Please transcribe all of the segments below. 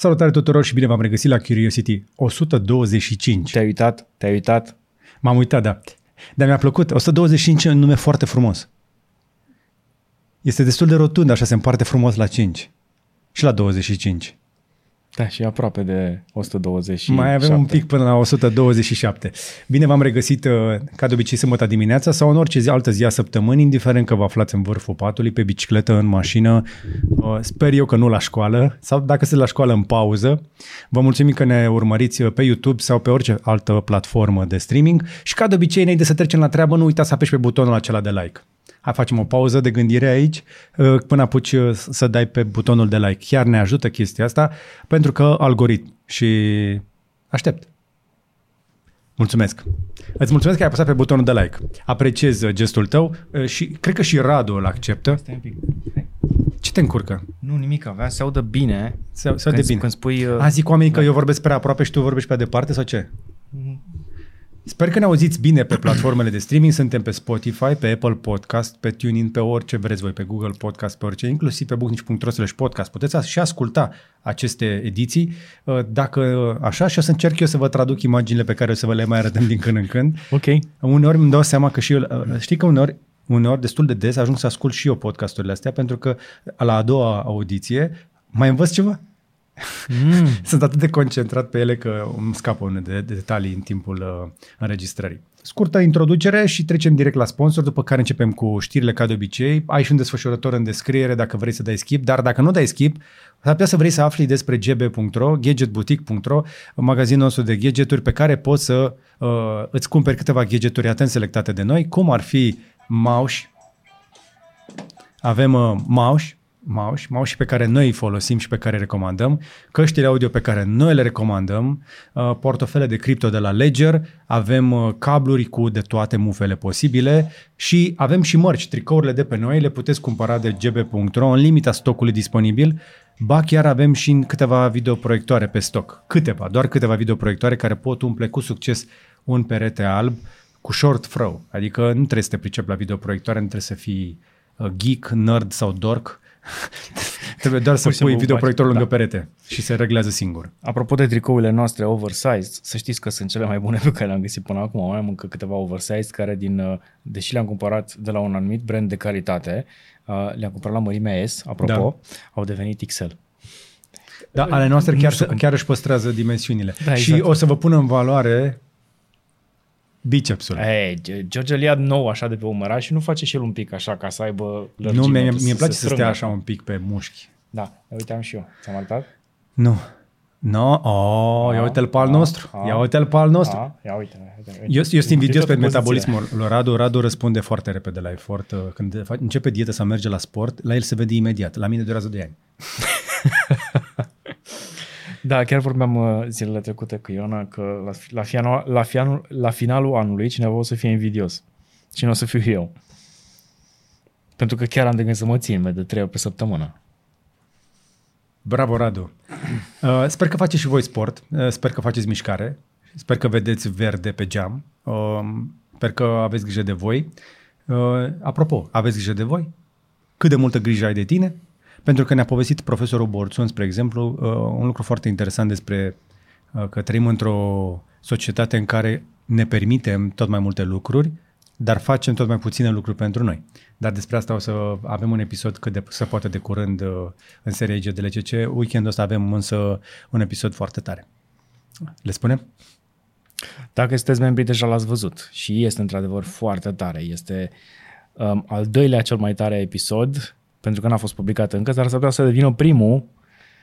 Salutare tuturor și bine v-am regăsit la Curiosity 125. Te-ai uitat? M-am uitat, da. Dar mi-a plăcut. 125 e un nume foarte frumos. Este destul de rotund, așa se împarte frumos la 5. Și la 25. Da, și aproape de 127. Mai avem un pic până la 127. Bine v-am regăsit, ca de obicei, sâmbătă dimineața sau în orice zi, altă zi a săptămânii, indiferent că vă aflați în vârful patului, pe bicicletă, în mașină, sper eu că nu la școală, sau dacă sunteți la școală, în pauză. Vă mulțumim că ne urmăriți pe YouTube sau pe orice altă platformă de streaming și, ca de obicei, înainte să trecem la treabă, nu uitați să apeși pe butonul acela de like. Hai, facem o pauză de gândire aici până apuci să dai pe butonul de like. Chiar ne ajută chestia asta pentru că algoritm și aștept. Mulțumesc. Îți mulțumesc că ai apăsat pe butonul de like. Apreciez gestul tău și cred că și Radu îl acceptă. Stai un pic. Hai. Ce te încurcă? Nu, nimic, avea, se audă bine. Se audă bine. Când spui, zic cu oamenii că eu vorbesc prea aproape și tu vorbești prea departe sau ce? Sper că ne auziți bine pe platformele de streaming. Suntem pe Spotify, pe Apple Podcast, pe TuneIn, pe orice vreți voi, pe Google Podcast, pe orice, inclusiv pe booknici.ro/podcast. Puteți și asculta aceste ediții, dacă așa, și o să încerc eu să vă traduc imaginile pe care o să vă le mai arătăm din când în când. Ok. Uneori îmi dau seama că și eu, știi că uneori destul de des ajung să ascult și eu podcasturile astea, pentru că la a doua audiție mai învăț ceva. Sunt atât de concentrat pe ele că îmi scapă unele detalii în timpul înregistrării. Scurtă introducere și trecem direct la sponsor, după care începem cu știrile ca de obicei. Ai și un desfășurător în descriere dacă vrei să dai skip, dar dacă nu dai skip, s-ar putea să vrei să afli despre gb.ro, gadgetboutique.ro, magazinul nostru de gadgeturi pe care poți să îți cumperi câteva gadgeturi atent selectate de noi, cum ar fi mauși. Avem mauși pe care noi îi folosim și pe care recomandăm, căștile audio pe care noi le recomandăm, portofele de cripto de la Ledger, avem cabluri cu de toate mufele posibile și avem și mărci, tricourile de pe noi, le puteți cumpăra de gb.ro în limita stocului disponibil, ba chiar avem și câteva videoproiectoare pe stoc, doar câteva videoproiectoare care pot umple cu succes un perete alb cu short throw, adică nu trebuie să te pricepi la videoproiectoare, nu trebuie să fii geek, nerd sau dork. Trebuie doar să pui videoproiectorul lângă perete și se reglează singur. Apropo de tricourile noastre oversized, să știți că sunt cele mai bune pe care le-am găsit până acum. Mai am încă câteva oversized care, deși le-am cumpărat de la un anumit brand de calitate, le-am cumpărat la mărimea S, apropo, da. Au devenit XL. Da, ale noastre chiar își păstrează dimensiunile. Da, exact. Și o să vă pun în valoare bicepsul. George Eliad nou așa de pe umăraș și nu face și el un pic așa ca să aibă lărgime. Nu, mi-e place să stea așa un pic pe mușchi. Da, uite-am și eu. Ți-am arătat? Nu. No, ia uite-l pe al nostru. Eu sunt invidios pe metabolismul lui Radu. Radu răspunde foarte repede la efort. Când începe dietă sau merge la sport, la el se vede imediat. La mine durează 2 ani. Da, chiar vorbeam zilele trecute cu Iona că la finalul anului cineva o să fie invidios și nu o să fiu eu. Pentru că chiar am de gând să mă țin de 3 ori pe săptămână. Bravo, Radu! Sper că faceți și voi sport, sper că faceți mișcare, sper că vedeți verde pe geam, sper că aveți grijă de voi. Apropo, aveți grijă de voi? Cât de multă grijă ai de tine? Pentru că ne-a povestit profesorul Borțun, spre exemplu, un lucru foarte interesant despre că trăim într-o societate în care ne permitem tot mai multe lucruri, dar facem tot mai puține lucruri pentru noi. Dar despre asta o să avem un episod cât se poate de curând în seria IGDLCC. Weekendul ăsta avem însă un episod foarte tare. Le spunem? Dacă sunteți membri, deja l-ați văzut și este într-adevăr foarte tare. Este al doilea cel mai tare episod, pentru că n-a fost publicat încă, dar s-ar putea să devină primul,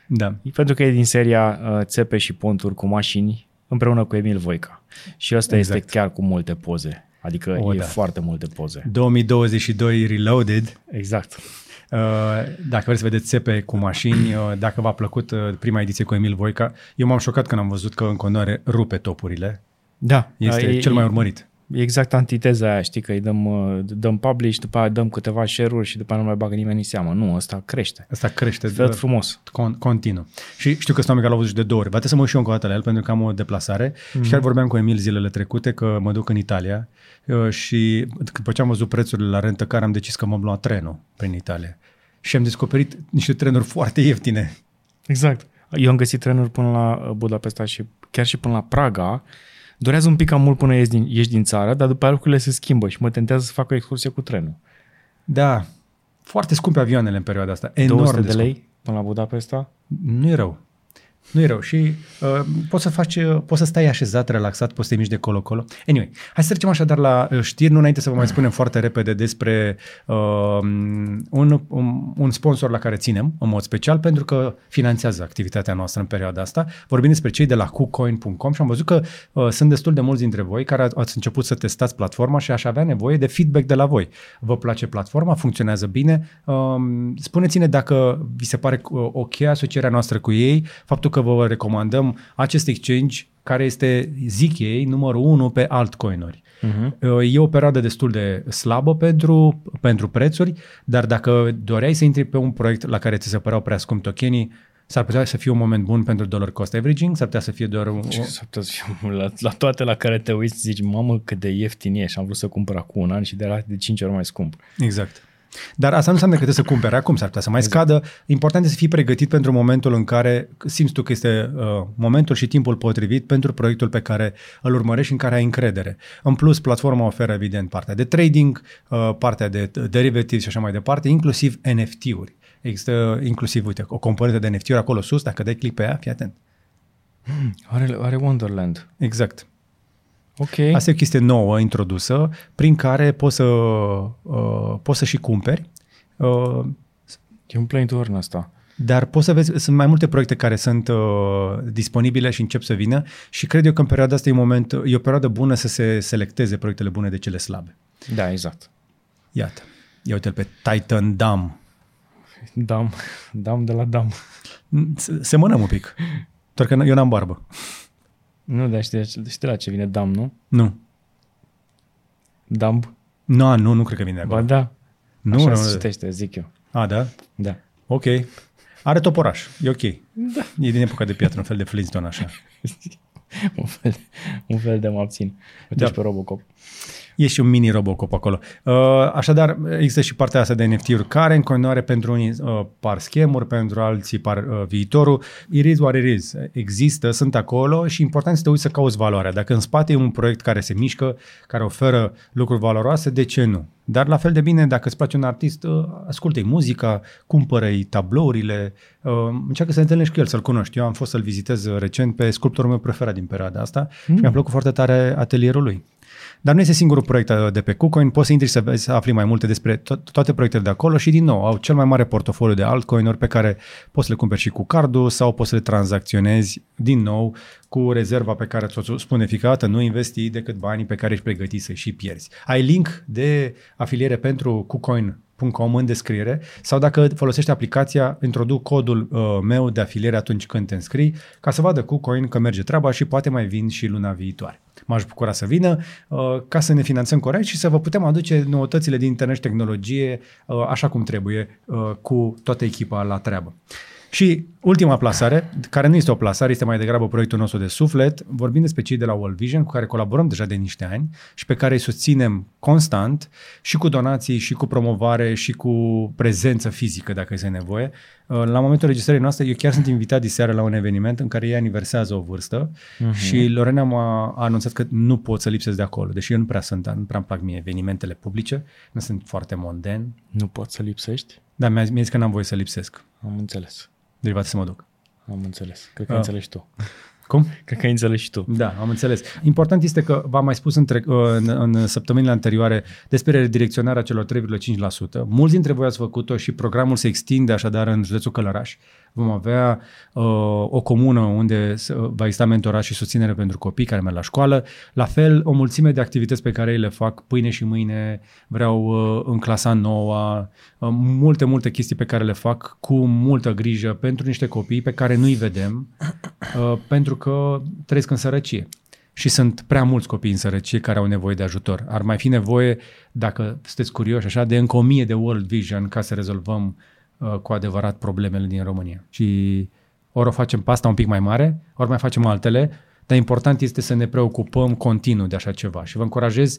da. Pentru că e din seria Țepe și ponturi cu mașini, împreună cu Emil Voica. Și ăsta exact. Este chiar cu multe poze, adică foarte multe poze. 2022 Reloaded. Exact. Dacă vreți să vedeți Țepe cu mașini, dacă v-a plăcut prima ediție cu Emil Voica, eu m-am șocat când am văzut că în continuare rupe topurile. Da. Este cel mai urmărit. Exact antiteza aia, știi, că îi dăm publish, după aia dăm câteva share-uri și după aia nu mai bagă nimeni în seamă. Nu, ăsta crește. Făd frumos. Continuu. Și știu că sunt oameni care l-au văzut de 2 ori. Bate să mă uit și eu încă o dată la el pentru că am o deplasare și chiar vorbeam cu Emil zilele trecute că mă duc în Italia și după ce am văzut prețurile la rent-a-car am decis că m-am luat trenul prin Italia. Și am descoperit niște trenuri foarte ieftine. Exact. Eu am găsit trenuri până la Budapesta și chiar și până la Praga. Durează un pic cam mult până ieși din țară, dar după aia lucrurile se schimbă și mă tentează să fac o excursie cu trenul. Da, foarte scumpe avioanele în perioada asta. Enorm 200 de lei scump. Până la Budapesta? Nu e rău. Nu e rău și poți să stai așezat, relaxat, poți să te miști de colo-colo. Anyway, hai să trecem așadar la știri, nu înainte să vă mai spunem foarte repede despre un sponsor la care ținem în mod special, pentru că finanțează activitatea noastră în perioada asta. Vorbim despre cei de la kucoin.com și am văzut că sunt destul de mulți dintre voi care ați început să testați platforma și aș avea nevoie de feedback de la voi. Vă place platforma? Funcționează bine? Spuneți-ne dacă vi se pare ok asocierea noastră cu ei, faptul că vă recomandăm acest exchange care este, zic ei, numărul 1 pe altcoinuri. Uh-huh. E o perioadă destul de slabă pentru prețuri, dar dacă doreai să intri pe un proiect la care ți se păreau prea scump tokenii, s-ar putea să fie un moment bun pentru dollar cost averaging, s-ar putea să fie doar... La toate la care te uiți zici, mamă cât de ieftin e și am vrut să cumpăr acum un an și de la de 5 ori mai scump. Exact. Dar asta nu înseamnă că trebuie să cumpere acum, s-ar putea să mai scadă. Important este să fii pregătit pentru momentul în care simți tu că este momentul și timpul potrivit pentru proiectul pe care îl urmărești și în care ai încredere. În plus, platforma oferă evident partea de trading, partea de derivatives și așa mai departe, inclusiv NFT-uri. Există inclusiv, uite, o componentă de NFT-uri acolo sus, dacă dai click pe ea, fii atent. Are Wonderland. Exact. Okay. Asta e o chestie nouă introdusă, prin care poți să și cumperi. E un play to earn asta. Dar poți să vezi, sunt mai multe proiecte care sunt disponibile și încep să vină și cred eu că în perioada asta e o perioadă bună să se selecteze proiectele bune de cele slabe. Da, exact. Iată, ia uite-l pe Titan Dam de la Dam. Semănăm un pic, doar că eu n-am barbă. Nu, dar știi la ce vine Dam, nu? Nu. Dumb? No, nu cred că vine de acolo. Ba da. Nu, așa se citește, zic eu. A, da? Da. Ok. Are toporaș, e ok. Da. E din epoca de piatră, un fel de Flintstone, așa. un fel de mă abțin. Uite da. Și pe Robocop. E și un mini Robocop acolo. Așadar, există și partea asta de NFT-uri care în continuare pentru unii par schemuri, pentru alții par viitorul. It is what it is. Există, sunt acolo și important este să te uiți să cauți valoarea. Dacă în spate e un proiect care se mișcă, care oferă lucruri valoroase, de ce nu? Dar la fel de bine, dacă îți place un artist, ascultă-i muzica, cumpără-i tablourile, încearcă să te întâlnești cu el, să-l cunoști. Eu am fost să-l vizitez recent pe sculptorul meu preferat din perioada asta și mi-a plăcut foarte tare atelierul lui. Dar nu este singurul proiect de pe KuCoin, poți să intri să vezi, să afli mai multe despre toate proiectele de acolo și din nou au cel mai mare portofoliu de altcoinuri pe care poți să le cumperi și cu cardul sau poți să le tranzacționezi din nou cu rezerva pe care ți-o spune fiecare, nu investi decât banii pe care ești pregătit să-i și pierzi. Ai link de afiliere pentru KuCoin.com în descriere sau dacă folosești aplicația, introduc codul meu de afiliere atunci când te înscrii ca să vadă KuCoin că merge treaba și poate mai vin și luna viitoare. M-aș bucura să vină ca să ne finanțăm corect și să vă putem aduce noutățile din internet și tehnologie așa cum trebuie cu toată echipa la treabă. Și ultima plasare, care nu este o plasare, este mai degrabă proiectul nostru de suflet, vorbim despre cei de la World Vision, cu care colaborăm deja de niște ani și pe care îi susținem constant și cu donații, și cu promovare, și cu prezență fizică, dacă este nevoie. La momentul registrării noastre, eu chiar sunt invitat diseară la un eveniment în care ei aniversează o vârstă și Lorena m-a anunțat că nu pot să lipsesc de acolo, deși eu nu prea îmi plac mie evenimentele publice, nu sunt foarte monden. Nu pot să lipsești? Da, mi-a zis că n-am voie să lipsesc. Am înțeles. Deci va să mă duc. Am înțeles. Cred că ai înțeles și tu. Cum? Cred că ai înțeles și tu. Da, am înțeles. Important este că v-am mai spus în săptămânile anterioare despre redirecționarea celor 3,5%. Mulți dintre voi ați făcut-o și programul se extinde așadar în județul Călăraș. Vom avea o comună unde va exista mentorat și susținere pentru copii care merg la școală. La fel, o mulțime de activități pe care ei le fac pâine și mâine, vreau în clasa nouă, multe chestii pe care le fac cu multă grijă pentru niște copii pe care nu-i vedem, pentru că trăiesc în sărăcie. Și sunt prea mulți copii în sărăcie care au nevoie de ajutor. Ar mai fi nevoie, dacă sunteți curioși așa, de încă 1000 de World Vision ca să rezolvăm cu adevărat problemele din România. Și ori o facem pe asta un pic mai mare, ori mai facem altele, dar important este să ne preocupăm continuu de așa ceva. Și vă încurajez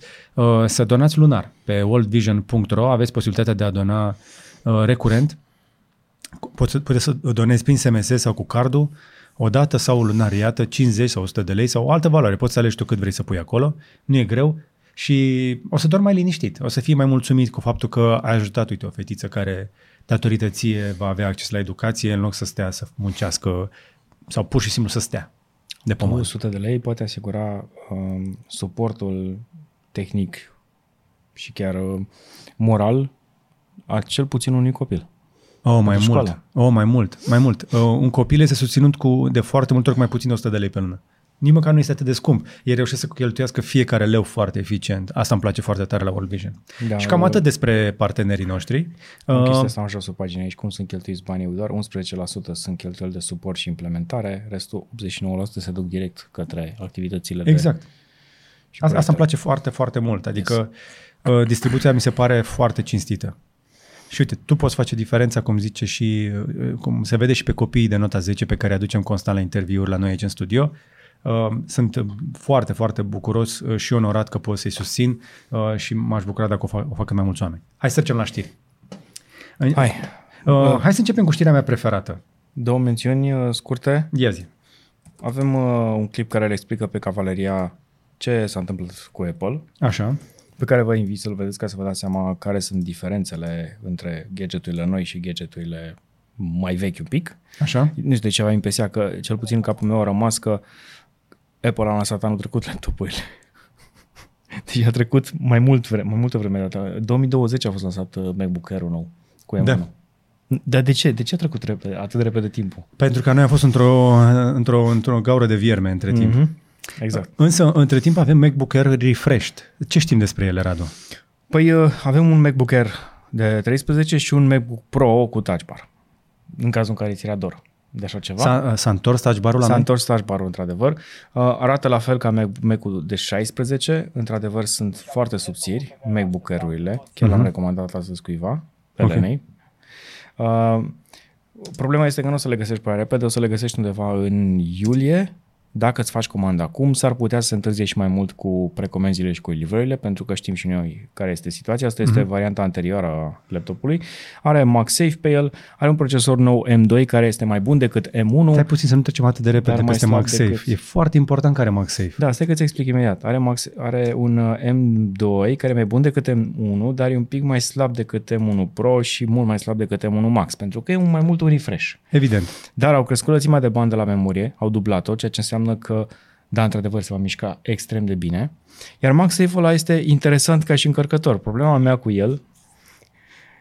să donați lunar pe worldvision.ro, aveți posibilitatea de a dona recurent Puteți să donezi prin SMS sau cu cardul o dată sau o lunar, iată, 50 sau 100 de lei sau o altă valoare. Poți să alegi tu cât vrei să pui acolo, nu e greu și o să dormi mai liniștit. O să fii mai mulțumit cu faptul că ai ajutat, uite, o fetiță care datorită ție va avea acces la educație în loc să stea să muncească sau pur și simplu să stea de pământ. 100 de lei poate asigura suportul tehnic și chiar moral a cel puțin unui copil. Mai mult. Un copil este susținut de foarte mult ori mai puțin de 100 de lei pe lună. Nici măcar nu este atât de scump. Ei reușesc să cheltuiască fiecare leu foarte eficient. Asta îmi place foarte tare la World Vision. Da, și cam atât despre partenerii noștri. În chestia asta am jos o pagină aici. Cum sunt cheltuiți banii? Doar 11% sunt cheltuieli de suport și implementare. Restul, 89%, se duc direct către activitățile. Exact. Asta îmi place foarte, foarte mult. Adică distribuția mi se pare foarte cinstită. Și uite, tu poți face diferența, cum zice și cum se vede și pe copiii de nota 10 pe care aducem constant la interviuri la noi aici în studio. Sunt foarte, foarte bucuros și onorat că pot să-i susțin și m-aș bucura dacă o fac mai mulți oameni. Hai să trecem la știri. Hai să începem cu știrea mea preferată. Două mențiuni scurte. Ia zi. Avem un clip care le explică pe Cavaleria ce s-a întâmplat cu Apple. Așa. Pe care vă invit să-l vedeți ca să vă dați seama care sunt diferențele între gadgeturile noi și gadgeturile mai vechi un pic. Așa. Nu știu de ce avea impresia că, cel puțin capul meu a rămas că Apple a lansat anul trecut laptopurile. Deci a trecut mai multă vreme. 2020 a fost lansat MacBook Air-ul nou cu M1. Da. Dar de ce? De ce a trecut atât de repede timpul? Pentru că noi am fost într-o gaură de vierme între timp. Mm-hmm. Exact. Însă, între timp avem MacBook Air refreshed. Ce știm despre ele, Radu? Păi avem un MacBook Air de 13 și un MacBook Pro cu touch bar. În cazul în care ți era dor de așa ceva. S-a întors touch bar-ul la mine? S-a întors touch bar-ul, într-adevăr. Arată la fel ca Mac-ul de 16. Într-adevăr, sunt foarte subțiri MacBook Air-urile. Chiar l-am recomandat astăzi cuiva, pe Lenei. Problema este că nu o să le găsești prea repede. O să le găsești undeva în iulie. Dacă îți faci comandă acum, s-ar putea să se întârzie și mai mult cu precomenzile și cu livrările, pentru că știm și noi care este situația. Asta este varianta anterioară a laptopului. Are MagSafe pe el, are un procesor nou M2 care este mai bun decât M1. Stai puțin să nu trecem atât de repede peste MagSafe. E foarte important că are MagSafe. Da, stai că îți explic imediat. Are un M2 care e mai bun decât M1, dar e un pic mai slab decât M1 Pro și mult mai slab decât M1 Max, pentru că e mai mult un refresh. Evident. Dar au crescut lățimea de bandă la memorie, au dublat-o, ceea ce înseamnă că, da, într-adevăr, se va mișca extrem de bine. Iar MagSafe-ul ăla este interesant ca și încărcător. Problema mea cu el,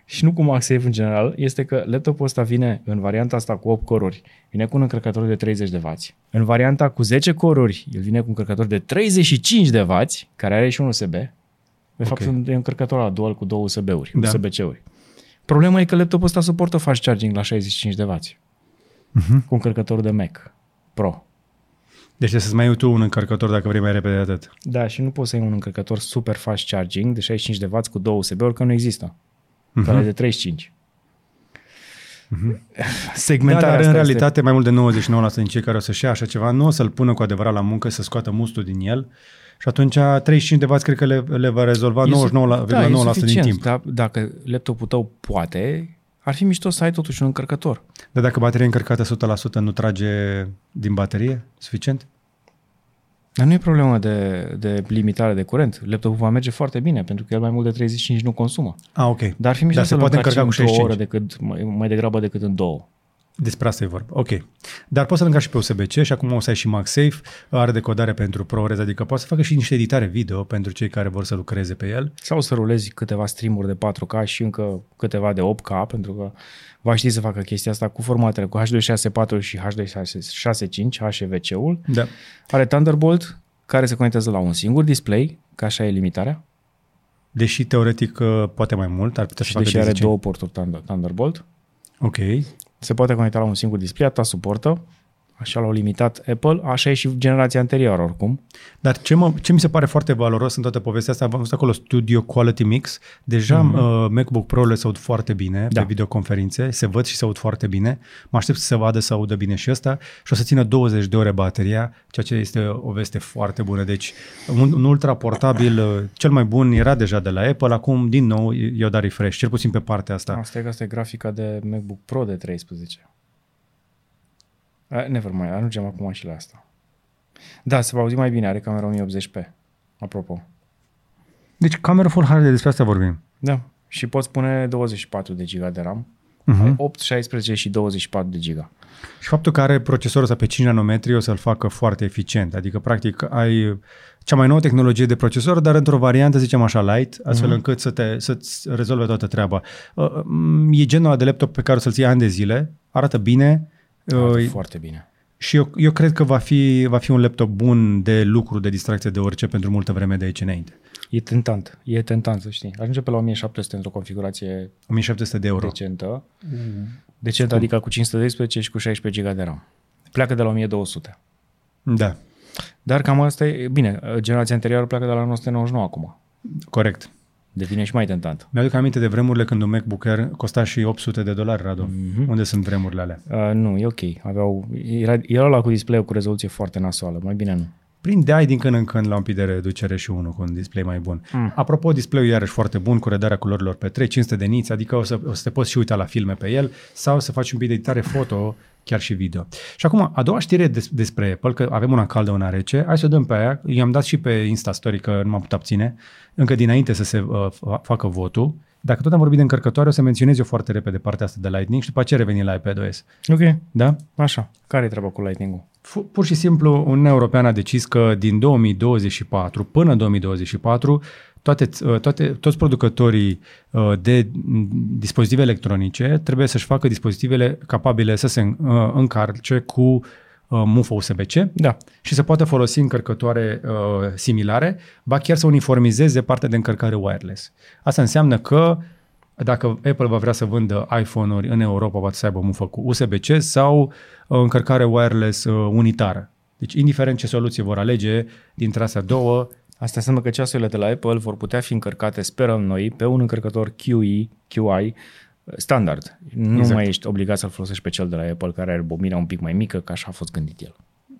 și nu cu MagSafe în general, este că laptopul ăsta vine în varianta asta cu 8 coruri, vine cu un încărcător de 30 de W. În varianta cu 10 coruri, el vine cu un încărcător de 35 de W, care are și un USB. De fapt, e un încărcător la dual cu două USB-uri, da. USB-C-uri. Problema e că laptopul ăsta suportă fast charging la 65 de W, cu încărcătorul de Mac Pro. Deci trebuie să-ți mai iei tu un încărcător dacă vrei mai repede atât. Da, și nu poți să iei un încărcător super fast charging de 65 de W cu două USB-uri, că nu există. Care de 35. Segmentarea asta, în realitate, mai mult de 99% din cei care o să-și ia așa ceva nu o să-l pună cu adevărat la muncă, să scoată mustul din el. Și atunci 35 de W cred că le va rezolva 99,9% din timp. Da, dacă laptopul tău poate... Ar fi mișto să ai totuși un încărcător. Dar dacă bateria încărcată 100% nu trage din baterie suficient? Dar nu e problemă de limitare de curent. Laptopul va merge foarte bine, pentru că el mai mult de 35 nu consumă. Ok. Dar ar fi mișto să-l încărci în 65. 2 ore mai degrabă decât în 2. Despre asta e vorba. Ok. Dar poți să-l încarci și pe USB-C și acum o să ai și MagSafe. Are decodare pentru ProRes, adică poți să facă și niște editare video pentru cei care vor să lucreze pe el. Sau să rulezi câteva stream-uri de 4K și încă câteva de 8K, pentru că va ști să facă chestia asta cu formatele, cu H264 și H265, HEVC-ul. Da. Are Thunderbolt, care se conectează la un singur display, că așa e limitarea. Deși teoretic poate mai mult, ar putea să facă deși are 2 porturi Thunderbolt. Ok. Se poate conecta la un singur display, ta suportă. Așa l-au limitat Apple, așa e și generația anterioară oricum. Dar ce mi se pare foarte valoros în toată povestea asta, am văzut acolo Studio Quality Mix, deja MacBook Pro-le se aud foarte bine pe videoconferințe, se văd și se aud foarte bine, mă aștept să se vadă, să audă bine și ăsta și o să țină 20 de ore bateria, ceea ce este o veste foarte bună. Deci un ultraportabil, cel mai bun era deja de la Apple, acum din nou i-o da refresh, cel puțin pe partea asta. Asta e grafica de MacBook Pro de 13. Nevermind, ajungem acum și la asta. Da, se va auzi mai bine, are camera 1080p, apropo. Deci camera Full HD, despre asta vorbim. Da, și poți pune 24 de giga de RAM, 8, 16 și 24 de giga. Și faptul că are procesorul ăsta pe 5 nanometri o să-l facă foarte eficient, adică practic ai cea mai nouă tehnologie de procesor, dar într-o variantă, zicem așa, light, astfel încât să-ți rezolve toată treaba. E genul de laptop pe care o să-l ții ani de zile, arată bine, foarte bine. Și eu cred că va fi un laptop bun de lucru, de distracție, de orice pentru multă vreme de aici înainte. E tentant, să știi. Ajunge pe la 1700 într-o configurație 1700 de euro. Decentă. Decentă, adică cu 512 și cu 16 GB de RAM. Pleacă de la 1200. Da. Dar cam asta e, bine, generația anterioară pleacă de la 999 acum. Corect. Devine și mai tentant. Mi-aduc aminte de vremurile când un MacBook Air costa și $800, Radu. Unde sunt vremurile alea? Nu, e ok. Era la cu display-ul cu rezoluție foarte nasoală. Mai bine nu. Prindeai din când în când la un pic de reducere și unul cu un display mai bun. Apropo, display-ul iarăși foarte bun cu redarea culorilor pe 300 de niți, adică o să te poți și uita la filme pe el sau să faci un pic de editare foto, chiar și video. Și acum, a doua știre despre Apple, că avem una caldă, una rece, hai să o dăm pe aia, i-am dat și pe Insta Story că nu m-am putut abține, încă dinainte să se facă votul. Dacă tot am vorbit de încărcătoare, o să menționez eu foarte repede partea asta de Lightning și după aceea revenim la iPadOS. Ok. Da? Așa. Care-i treaba cu Lightning-ul? Pur și simplu, Uniunea Europeană a decis că din 2024 până în 2024, toți producătorii de dispozitive electronice trebuie să-și facă dispozitivele capabile să se încarce cu mufa USB-C și să poată folosi încărcătoare similare, ba chiar să uniformizeze partea de încărcare wireless. Asta înseamnă că dacă Apple va vrea să vândă iPhone-uri în Europa, va să aibă mufă cu USB-C sau încărcare wireless unitară. Deci, indiferent ce soluție vor alege dintre astea două. Asta înseamnă că ceasurile de la Apple vor putea fi încărcate, sperăm noi, pe un încărcător QI standard. Nu mai ești obligat să-l folosești pe cel de la Apple, care are bobineaua un pic mai mică, că așa a fost gândit el.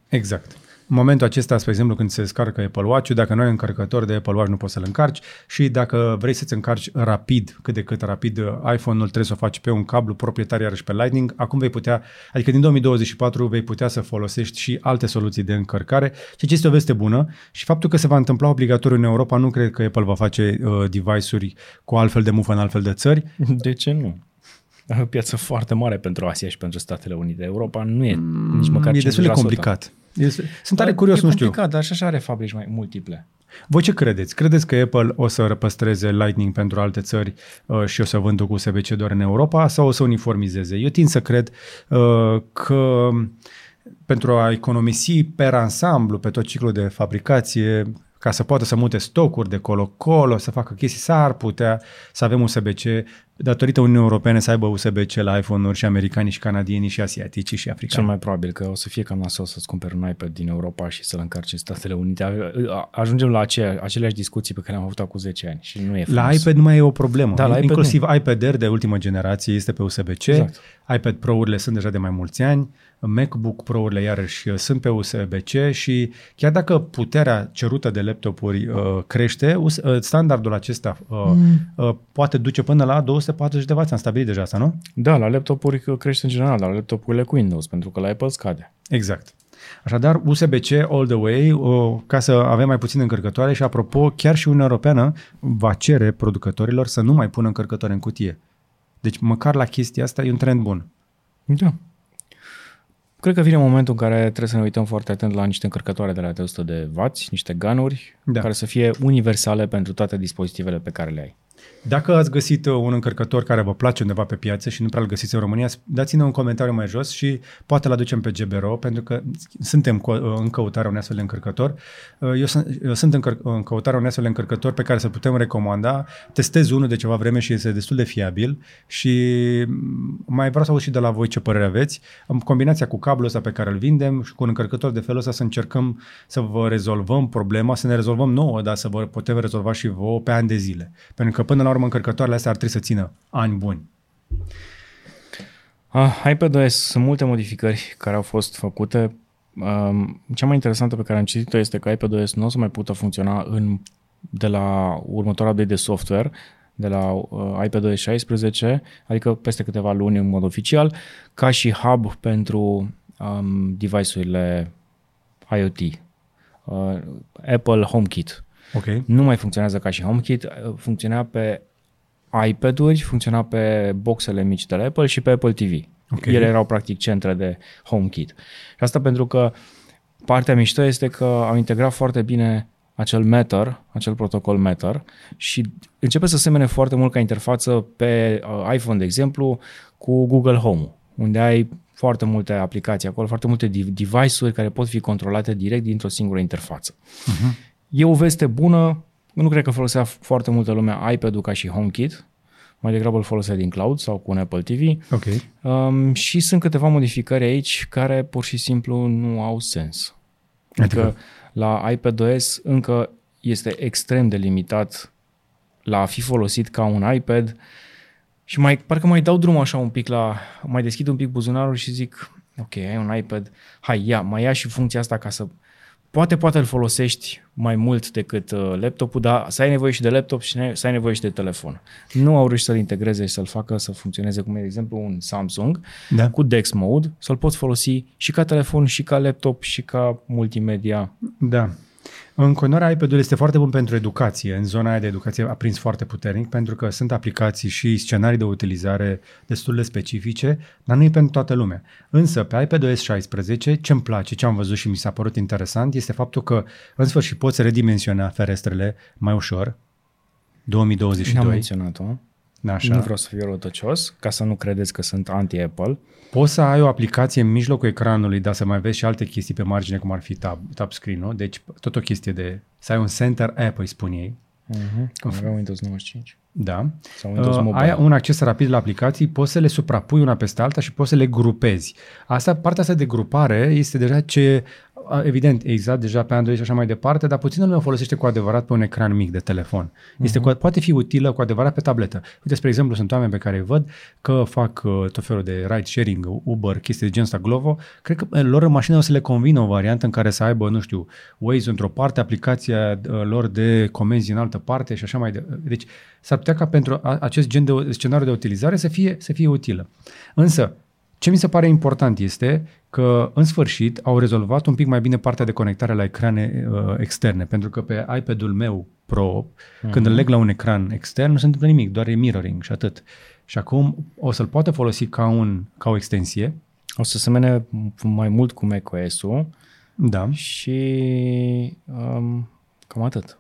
Exact. În momentul acesta, spre exemplu, când se descarcă Apple Watch-ul, dacă nu ai încărcător de Apple Watch, nu poți să-l încarci și dacă vrei să-ți încarci rapid, cât de cât rapid, iPhone-ul trebuie să o faci pe un cablu proprietar iarăși pe Lightning. Acum vei putea, adică din 2024 vei putea să folosești și alte soluții de încărcare, ceea ce este o veste bună și faptul că se va întâmpla obligatoriu în Europa, nu cred că Apple va face device-uri cu altfel de mufă în altfel de țări. De ce nu? Dar o piață foarte mare pentru Asia și pentru Statele Unite. Europa nu e nici măcar 50%. E destul de complicat. Sunt tare curios, nu știu. E complicat, dar și așa are fabrici mai multiple. Voi ce credeți? Credeți că Apple o să repăstreze Lightning pentru alte țări și o să vândă cu USB-C doar în Europa sau o să uniformizeze? Eu tind să cred că pentru a economisi per ansamblu pe tot ciclul de fabricație, ca să poată să mute stocuri de colo-colo, să facă chestii, s-ar putea să avem USB-C, datorită Uniunii Europene să aibă USB-C la iPhone-uri și americanii și canadienii și asiaticii și africani. Cel mai probabil că o să fie cam nasol să-ți cumperi un iPad din Europa și să-l încarci în Statele Unite. Ajungem la aceleași discuții pe care le-am avut acum 10 ani și nu e frumos. La iPad nu mai e o problemă. Da, inclusiv iPad Air de ultimă generație este pe USB-C, exact. iPad Pro-urile sunt deja de mai mulți ani, MacBook Pro-urile iarăși sunt pe USB-C și chiar dacă puterea cerută de laptopuri crește, standardul acesta poate duce până la 240 de W. Am stabilit deja asta, nu? Da, la laptopuri crește în general, dar la laptopurile cu Windows, pentru că la Apple scade. Exact. Așadar, USB-C all the way, ca să avem mai puțin încărcătoare și apropo, chiar și Uniunea Europeană va cere producătorilor să nu mai pună încărcătoare în cutie. Deci măcar la chestia asta e un trend bun. Da. Cred că vine momentul în care trebuie să ne uităm foarte atent la niște încărcătoare de la 100 de W, niște ganuri, care să fie universale pentru toate dispozitivele pe care le ai. Dacă ați găsit un încărcător care vă place undeva pe piață și nu prea îl găsiți în România, dați-ne un comentariu mai jos și poate îl aducem pe GBRO, pentru că suntem în căutarea unui astfel de încărcător. Eu sunt în căutarea unui astfel de încărcător pe care să-l putem recomanda. Testez unul de ceva vreme și este destul de fiabil și mai vreau să aud și de la voi ce părere aveți. În combinația cu cablul ăsta pe care îl vindem și cu un încărcător de felul ăsta să încercăm să vă rezolvăm problema, să ne rezolvăm nouă, dar să vă putem rezolva și vouă pe ani de zile. Pentru că până la urmă încărcătoarele astea ar trebui să țină ani buni. iPadOS, sunt multe modificări care au fost făcute. Cea mai interesantă pe care am citit-o este că iPadOS nu o să mai putea funcționa de la următoarea update de software, de la iPadOS 16, adică peste câteva luni în mod oficial, ca și hub pentru device-urile IoT. Apple HomeKit. Okay. Nu mai funcționează ca și HomeKit, funcționa pe iPad-uri, funcționa pe boxele mici de la Apple și pe Apple TV. Okay. Ele erau practic centre de HomeKit. Și asta pentru că partea mișto este că au integrat foarte bine acel protocol Matter și începe să semene foarte mult ca interfață pe iPhone, de exemplu, cu Google Home, unde ai foarte multe aplicații acolo, foarte multe device-uri care pot fi controlate direct dintr-o singură interfață. Uh-huh. E o veste bună, nu cred că folosea foarte multă lumea iPad-ul ca și HomeKit, mai degrabă îl folosea din cloud sau cu un Apple TV. Okay. Și sunt câteva modificări aici care pur și simplu nu au sens. Adică la iPadOS încă este extrem de limitat la a fi folosit ca un iPad și parcă mai dau drumul așa un pic mai deschid un pic buzunarul și zic, ok, ai un iPad, hai mai ia și funcția asta ca să... Poate îl folosești mai mult decât laptopul, dar să ai nevoie și de laptop și să ai nevoie și de telefon. Nu au reușit să-l integreze și să-l facă să funcționeze cum e, de exemplu, un Samsung cu Dex Mode, să-l poți folosi și ca telefon, și ca laptop, și ca multimedia. Da. În continuare, iPad-ul este foarte bun pentru educație. În zona aia de educație a prins foarte puternic pentru că sunt aplicații și scenarii de utilizare destul de specifice, dar nu e pentru toată lumea. Însă, pe iPadOS 16, ce-mi place, ce am văzut și mi s-a părut interesant, este faptul că, în sfârșit, poți redimensiona ferestrele mai ușor. 2022. N-am menționat-o. Așa. Nu vreau să fiu răutăcios, ca să nu credeți că sunt anti-Apple. Poți să ai o aplicație în mijlocul ecranului, dar să mai vezi și alte chestii pe margine, cum ar fi tab screen-ul. Deci tot o chestie de... Să ai un center app, îi spun ei. Cum avea Windows 95. Da. Sau Windows Mobile. Ai un acces rapid la aplicații, poți să le suprapui una peste alta și poți să le grupezi. Partea asta de grupare este deja ce... Evident, exact, deja pe Android și așa mai departe, dar puțină lumea o folosește cu adevărat pe un ecran mic de telefon. Este poate fi utilă cu adevărat pe tabletă. Uite, spre exemplu, sunt oameni pe care îi văd că fac tot felul de ride-sharing, Uber, chestii de genul ăsta, Glovo. Cred că lor în mașină o să le convină o variantă în care să aibă, nu știu, Waze într-o parte, aplicația lor de comenzi în altă parte și așa mai departe. Deci s-ar putea ca pentru acest gen de scenariu de utilizare să fie utilă. Însă, ce mi se pare important este că, în sfârșit, au rezolvat un pic mai bine partea de conectare la ecrane externe, pentru că pe iPad-ul meu Pro, când îl leg la un ecran extern, nu se întâmplă nimic, doar e mirroring și atât. Și acum o să-l poată folosi ca o extensie. O să semene mai mult cu macOS-ul și cam atât.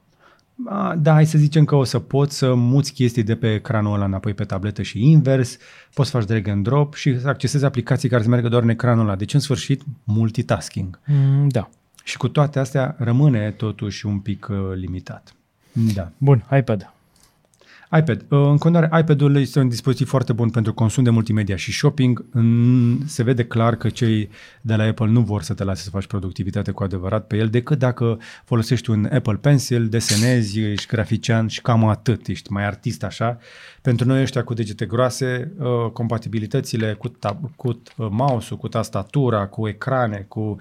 Da, hai să zicem că o să poți să muți chestii de pe ecranul ăla înapoi pe tabletă și invers, poți să faci drag and drop și să accesezi aplicații care se merg doar în ecranul ăla. Deci, în sfârșit, multitasking. Da. Și cu toate astea rămâne totuși un pic limitat. Da. Bun, iPad. În continuare, iPad-ul este un dispozitiv foarte bun pentru consum de multimedia și shopping. Se vede clar că cei de la Apple nu vor să te lase să faci productivitate cu adevărat pe el, decât dacă folosești un Apple Pencil, desenezi, ești grafician și cam atât, ești mai artist așa. Pentru noi ăștia cu degete groase, compatibilitățile cu mouse-ul, cu tastatura, cu ecrane, cu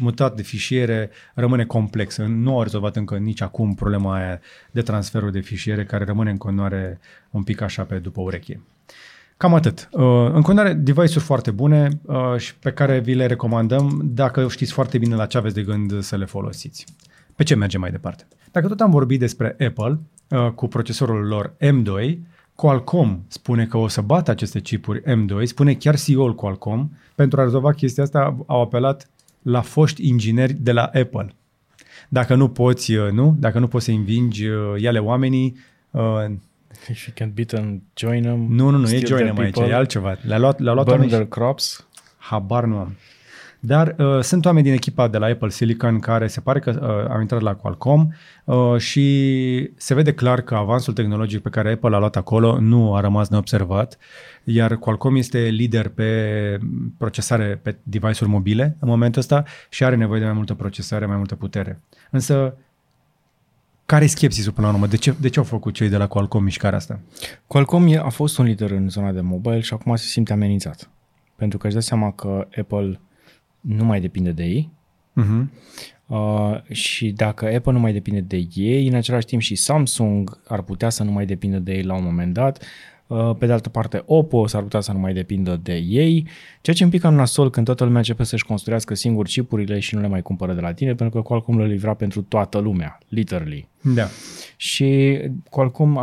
mutat de fișiere, rămâne complex. Nu au rezolvat încă nici acum problema aia de transferul de fișiere, care rămâne în continuare un pic așa pe după ureche. Cam atât. În continuare, device-uri foarte bune și pe care vi le recomandăm dacă știți foarte bine la ce aveți de gând să le folosiți. Pe ce mergem mai departe? Dacă tot am vorbit despre Apple cu procesorul lor M2, Qualcomm spune că o să bată aceste chipuri M2, spune chiar CEO-ul Qualcomm, pentru a rezolva chestia asta au apelat la foști ingineri de la Apple. Dacă nu poți să-i învingi, ia-le oamenii, If you can't beat them, join them. Nu, e join them aici, e altceva. Le-a luat burn their crops. Habar nu am. Dar sunt oameni din echipa de la Apple Silicon care se pare că au intrat la Qualcomm și se vede clar că avansul tehnologic pe care Apple l-a luat acolo nu a rămas neobservat, iar Qualcomm este lider pe procesare pe device-uri mobile în momentul ăsta și are nevoie de mai multă procesare, mai multă putere. Însă, care e skepsisul până la urmă? De ce au făcut cei de la Qualcomm mișcarea asta? Qualcomm a fost un lider în zona de mobile și acum se simte amenințat. Pentru că își dă seama că Apple nu mai depinde de ei. Uh-huh. Și dacă Apple nu mai depinde de ei, în același timp și Samsung ar putea să nu mai depindă de ei la un moment dat. Pe de altă parte, Oppo s-ar putea să nu mai depindă de ei. Ceea ce e un pic cam nasol când toată lumea începe să-și construiască singur chipurile și nu le mai cumpără de la tine, pentru că Qualcomm le livra pentru toată lumea, literally. Da. Și Qualcomm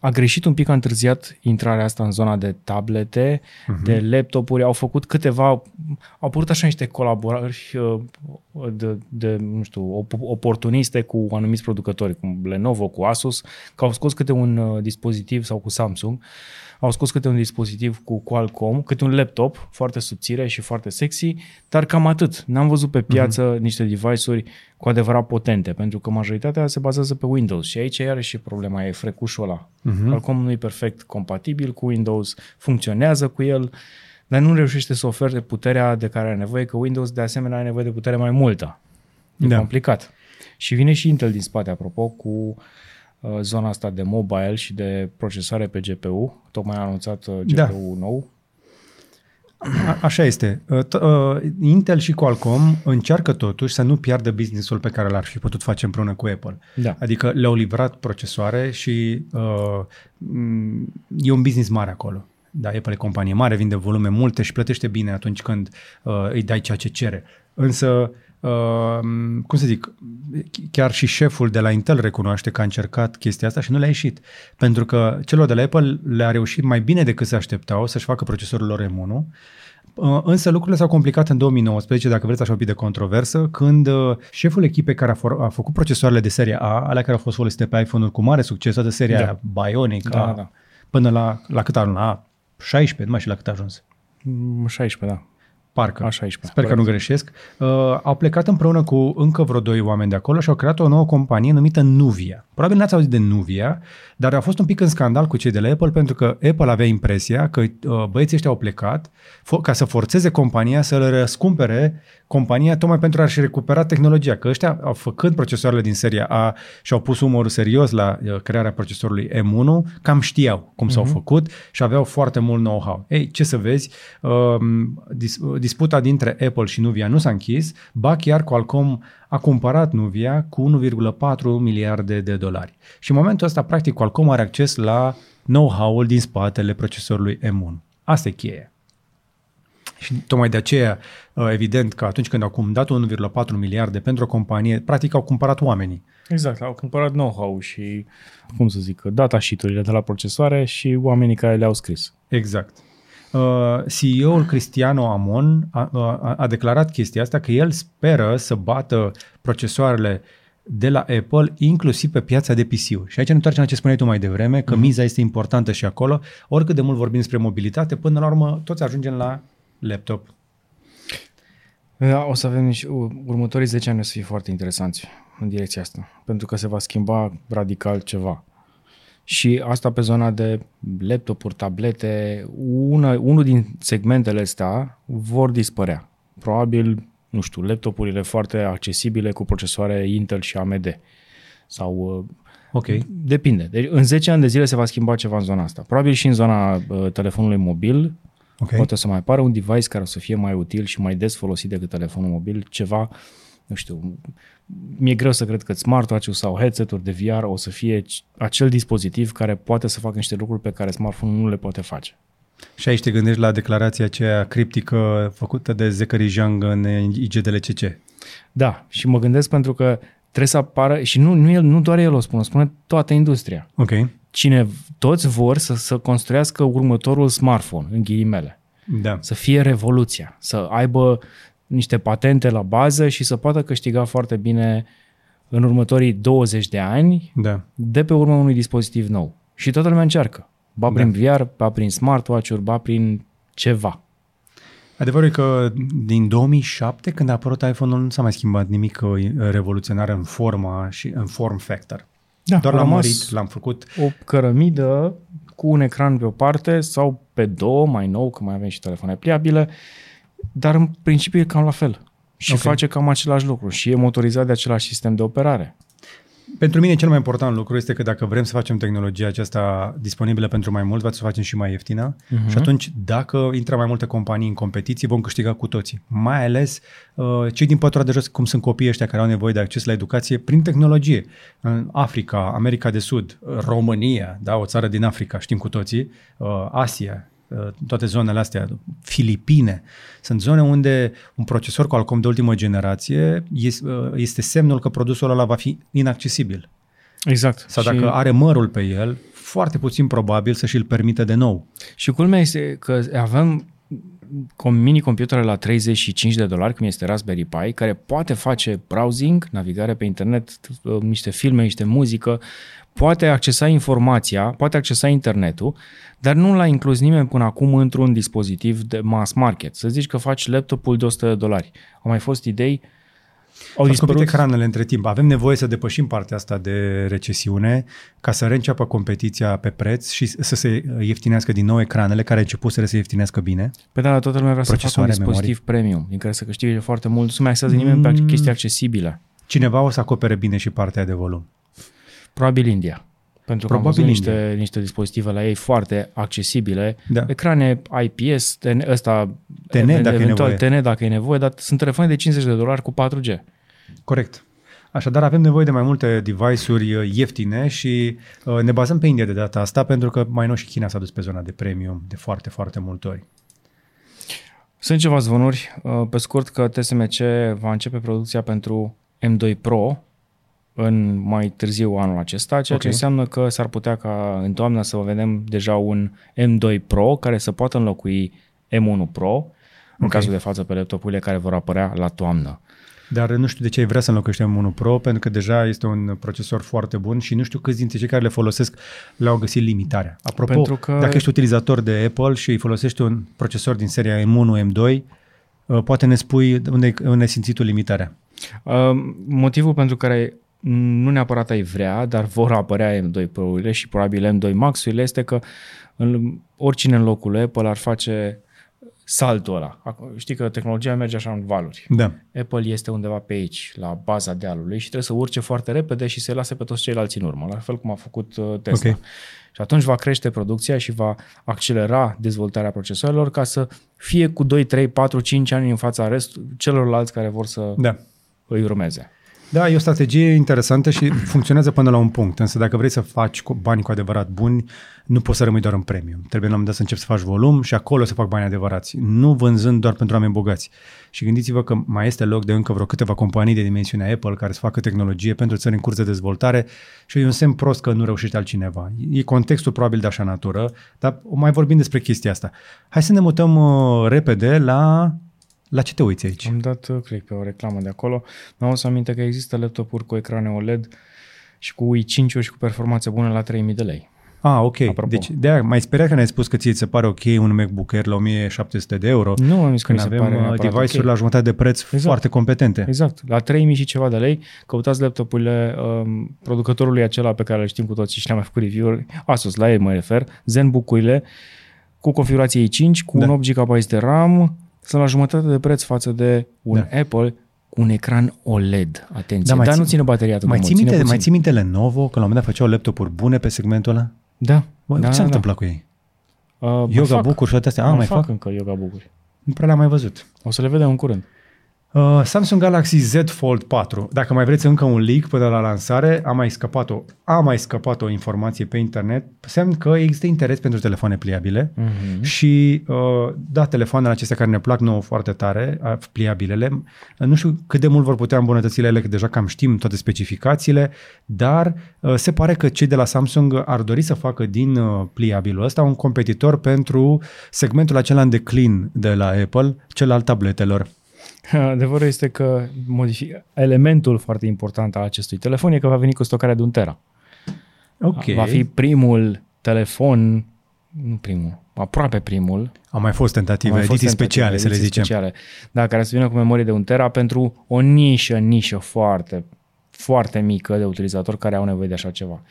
a greșit un pic, a întârziat intrarea asta în zona de tablete, de laptopuri, au făcut câteva, au părut așa niște colaborări oportuniste cu anumiți producători, cu Lenovo, cu Asus, că au scos câte un dispozitiv, sau cu Samsung, au scos câte un dispozitiv cu Qualcomm, câte un laptop foarte subțire și foarte sexy, dar cam atât. N-am văzut pe piață niște device-uri cu adevărat potente, pentru că majoritatea se bazează pe Windows și aici iarăși și problema e frecușul ăla. Qualcomm nu e perfect compatibil cu Windows, funcționează cu el, dar nu reușește să ofere puterea de care are nevoie, că Windows de asemenea are nevoie de putere mai multă. E complicat. Și vine și Intel din spate, apropo, cu zona asta de mobile și de procesare pe GPU. Tocmai a anunțat GPU-ul nou. Așa este. Intel și Qualcomm încearcă totuși să nu piardă business-ul pe care l-ar fi putut face împreună cu Apple. Da. Adică le-au livrat procesoare și e un business mare acolo. Da, Apple e companie mare, vinde volume multe și plătește bine atunci când îi dai ceea ce cere. Însă, cum să zic, chiar și șeful de la Intel recunoaște că a încercat chestia asta și nu le-a ieșit. Pentru că celor de la Apple le-a reușit mai bine decât se așteptau să-și facă procesorul lor M1, însă lucrurile s-au complicat în 2019, dacă vreți așa un pic de controversă, când șeful echipei care a făcut procesoarele de serie A, alea care au fost folosite pe iPhone-uri cu mare succes, toată seria Bionic, până la cât anul, la 16, numai și la cât a ajuns? 16, da. Parcă. A 16. Sper că nu greșesc. Au plecat împreună cu încă vreo 2 oameni de acolo și au creat o nouă companie numită Nuvia. Probabil n-ați auzit de Nuvia, dar a fost un pic în scandal cu cei de la Apple, pentru că Apple avea impresia că băieții ăștia au plecat ca să forțeze compania să le răscumpere compania, tocmai pentru a-și recupera tehnologia. Că ăștia, făcând procesoarele din seria A și au pus umorul serios la crearea procesorului M1, cam știau cum s-au făcut și aveau foarte mult know-how. Ei, ce să vezi, disputa dintre Apple și Nuvia nu s-a închis, ba chiar Qualcomm a cumpărat Nuvia cu $1.4 miliarde. Și în momentul ăsta, practic, Qualcomm are acces la know-how-ul din spatele procesorului M1. Asta e cheia. Și tocmai de aceea, evident că atunci când au cumpărat $1.4 miliarde pentru o companie, practic au cumpărat oamenii. Exact, au cumpărat know-how și, cum să zic, data sheet-urile de la procesoare și oamenii care le-au scris. Exact. CEO-ul Cristiano Amon a declarat chestia asta, că el speră să bată procesoarele de la Apple, inclusiv pe piața de PC-uri. Și aici ne întoarcem la ce spuneai tu mai devreme, că miza este importantă și acolo. Oricât de mult vorbim despre mobilitate, până la urmă toți ajungem la laptop. Da, o să avem următorii 10 ani o să fie foarte interesanți în direcția asta, pentru că se va schimba radical ceva. Și asta pe zona de laptopuri, tablete, unul din segmentele astea vor dispărea. Probabil, nu știu, laptopurile foarte accesibile cu procesoare Intel și AMD. Sau depinde. Deci în 10 ani de zile se va schimba ceva în zona asta. Probabil și în zona telefonului mobil. Poate o să mai apară un device care o să fie mai util și mai des folosit decât telefonul mobil, ceva, nu știu, mi-e greu să cred că smartwatch-ul sau headset-uri de VR o să fie acel dispozitiv care poate să facă niște lucruri pe care smartphone-ul nu le poate face. Și aici te gândești la declarația aceea criptică făcută de Zachary Zhang în IGDLCC. Da, și mă gândesc pentru că trebuie să apară, și nu doar el o spune toată industria. Ok. Toți vor să construiască următorul smartphone, în ghilimele. Da. Să fie revoluția, să aibă niște patente la bază și să poată câștiga foarte bine în următorii 20 de ani de pe urma unui dispozitiv nou. Și toată lumea încearcă. Ba prin VR, ba prin smartwatch-uri, ba prin ceva. Adevărul e că din 2007, când a apărut iPhone-ul, nu s-a mai schimbat nimic revoluționar în forma și în form factor. Da, doar l-am mărit, l-am făcut. O cărămidă cu un ecran pe o parte sau pe două, mai nou, că mai avem și telefoane pliabile, dar în principiu e cam la fel. Și face cam același lucru și e motorizat de același sistem de operare. Pentru mine cel mai important lucru este că dacă vrem să facem tehnologia aceasta disponibilă pentru mai mulți, va să o facem și mai ieftină și atunci dacă intră mai multe companii în competiții, vom câștiga cu toții. Mai ales cei din pătura de jos, cum sunt copiii ăștia care au nevoie de acces la educație prin tehnologie. În Africa, America de Sud, România, da, o țară din Africa, știm cu toții, Asia, toate zonele astea, Filipine, sunt zone unde un procesor cu Qualcomm de ultimă generație este semnul că produsul ăla va fi inaccesibil. Exact. Sau dacă are mărul pe el, foarte puțin probabil să și-l permită de nou. Și culmea este că avem mini-computere la $35, cum este Raspberry Pi, care poate face browsing, navigare pe internet, niște filme, niște muzică, poate accesa informația, poate accesa internetul, dar nu l-a inclus nimeni până acum într-un dispozitiv de mass market. Să zici că faci laptopul de $100. Au mai fost idei? Au dispărut ecranele între timp. Avem nevoie să depășim partea asta de recesiune ca să reînceapă competiția pe preț și să se ieftinească din nou ecranele care începuseră să se ieftinească bine. Pe da, toată lumea vrea să facă un dispozitiv premium din care să câștige foarte mult. Nu se mai axează nimeni pe chestii accesibile. Cineva o să acopere bine și partea de volum. Probabil India, pentru că probabil am văzut niște dispozitive la ei foarte accesibile, ecrane IPS, TN dacă e nevoie, dar sunt telefoane de $50 cu 4G. Corect. Așadar avem nevoie de mai multe device-uri ieftine și ne bazăm pe India de data asta, pentru că mai nou și China s-a dus pe zona de premium de foarte, foarte multe ori. Sunt ceva zvonuri, pe scurt, că TSMC va începe producția pentru M2 Pro, în mai târziu anul acesta, ceea ce înseamnă că s-ar putea ca în toamnă să vedem deja un M2 Pro care să poată înlocui M1 Pro, în cazul de față pe laptopurile care vor apărea la toamnă. Dar nu știu de ce ai vrea să înlocuiești M1 Pro, pentru că deja este un procesor foarte bun și nu știu câți dintre cei care le folosesc le-au găsit limitarea. Apropo, că... dacă ești utilizator de Apple și îi folosești un procesor din seria M1, M2, poate ne spui unde ai simțit tu limitarea. Motivul pentru care nu neapărat ai vrea, dar vor apărea M2 Pro-urile și probabil M2 Max-urile, este că oricine în locul Apple ar face saltul ăla. Știi că tehnologia merge așa în valuri. Da. Apple este undeva pe aici, la baza dealului și trebuie să urce foarte repede și să-i lase pe toți ceilalți în urmă, la fel cum a făcut Tesla. Și atunci va crește producția și va accelera dezvoltarea procesorilor ca să fie cu 2, 3, 4, 5 ani în fața celorlalți care vor să îi urmeze. Da, e o strategie interesantă și funcționează până la un punct, însă dacă vrei să faci bani cu adevărat buni, nu poți să rămâi doar în premium. Trebuie la un moment dat să începi să faci volum și acolo să fac bani adevărați, nu vânzând doar pentru oameni bogați. Și gândiți-vă că mai este loc de încă vreo câteva companii de dimensiunea Apple care să facă tehnologie pentru țări în curs de dezvoltare și e un semn prost că nu reușește altcineva. E contextul probabil de așa natură, dar mai vorbim despre chestia asta. Hai să ne mutăm repede la... La ce te uiți aici? Am dat click pe o reclamă de acolo. Mi-am adus aminte că există laptopuri cu ecrane OLED și cu i5-uri și cu performanțe bune la 3.000 de lei. Ah, ok. Apropo. Deci de-aia mai speria că ne-ai spus că ție ți se pare ok un MacBook Air la 1.700 de euro. Nu am zis că mi se pare neapărat device-uri la jumătate de preț foarte competente. Exact. La 3.000 și ceva de lei căutați laptopurile producătorului acela pe care le știm cu toții și ne-am mai făcut review-uri. Asus, la ei mă refer. ZenBook-urile cu configurație i5, cu un 8 GB de RAM. Sunt la jumătate de preț față de un Apple cu un ecran OLED. Atenție, dar nu ține bateria atât de mult. Mai ții minte Lenovo, că la un moment dat făceau laptopuri bune pe segmentul ăla? Da. Ce s-a întâmplat cu ei? Yoga Book-uri și toate astea. Mai fac încă Yoga Book-uri. Nu prea le-am mai văzut. O să le vedem în curând. Samsung Galaxy Z Fold 4. Dacă mai vreți încă un leak până la lansare, a mai scăpat o informație pe internet, semn că există interes pentru telefoane pliabile și telefoanele acestea care ne plac nouă foarte tare, pliabilele, nu știu cât de mult vor putea îmbunătățile ele, că deja cam știm toate specificațiile, dar se pare că cei de la Samsung ar dori să facă din pliabilul ăsta un competitor pentru segmentul acela în declin de la Apple, cel al tabletelor. Adevărul este că elementul foarte important al acestui telefon e că va veni cu stocarea de 1 tera. Va fi primul telefon, nu primul, aproape primul. Au mai fost tentative, ediții speciale, să le zicem. Speciale, da, care să vină cu memorie de 1 tera pentru o nișă foarte, foarte mică de utilizatori care au nevoie de așa ceva.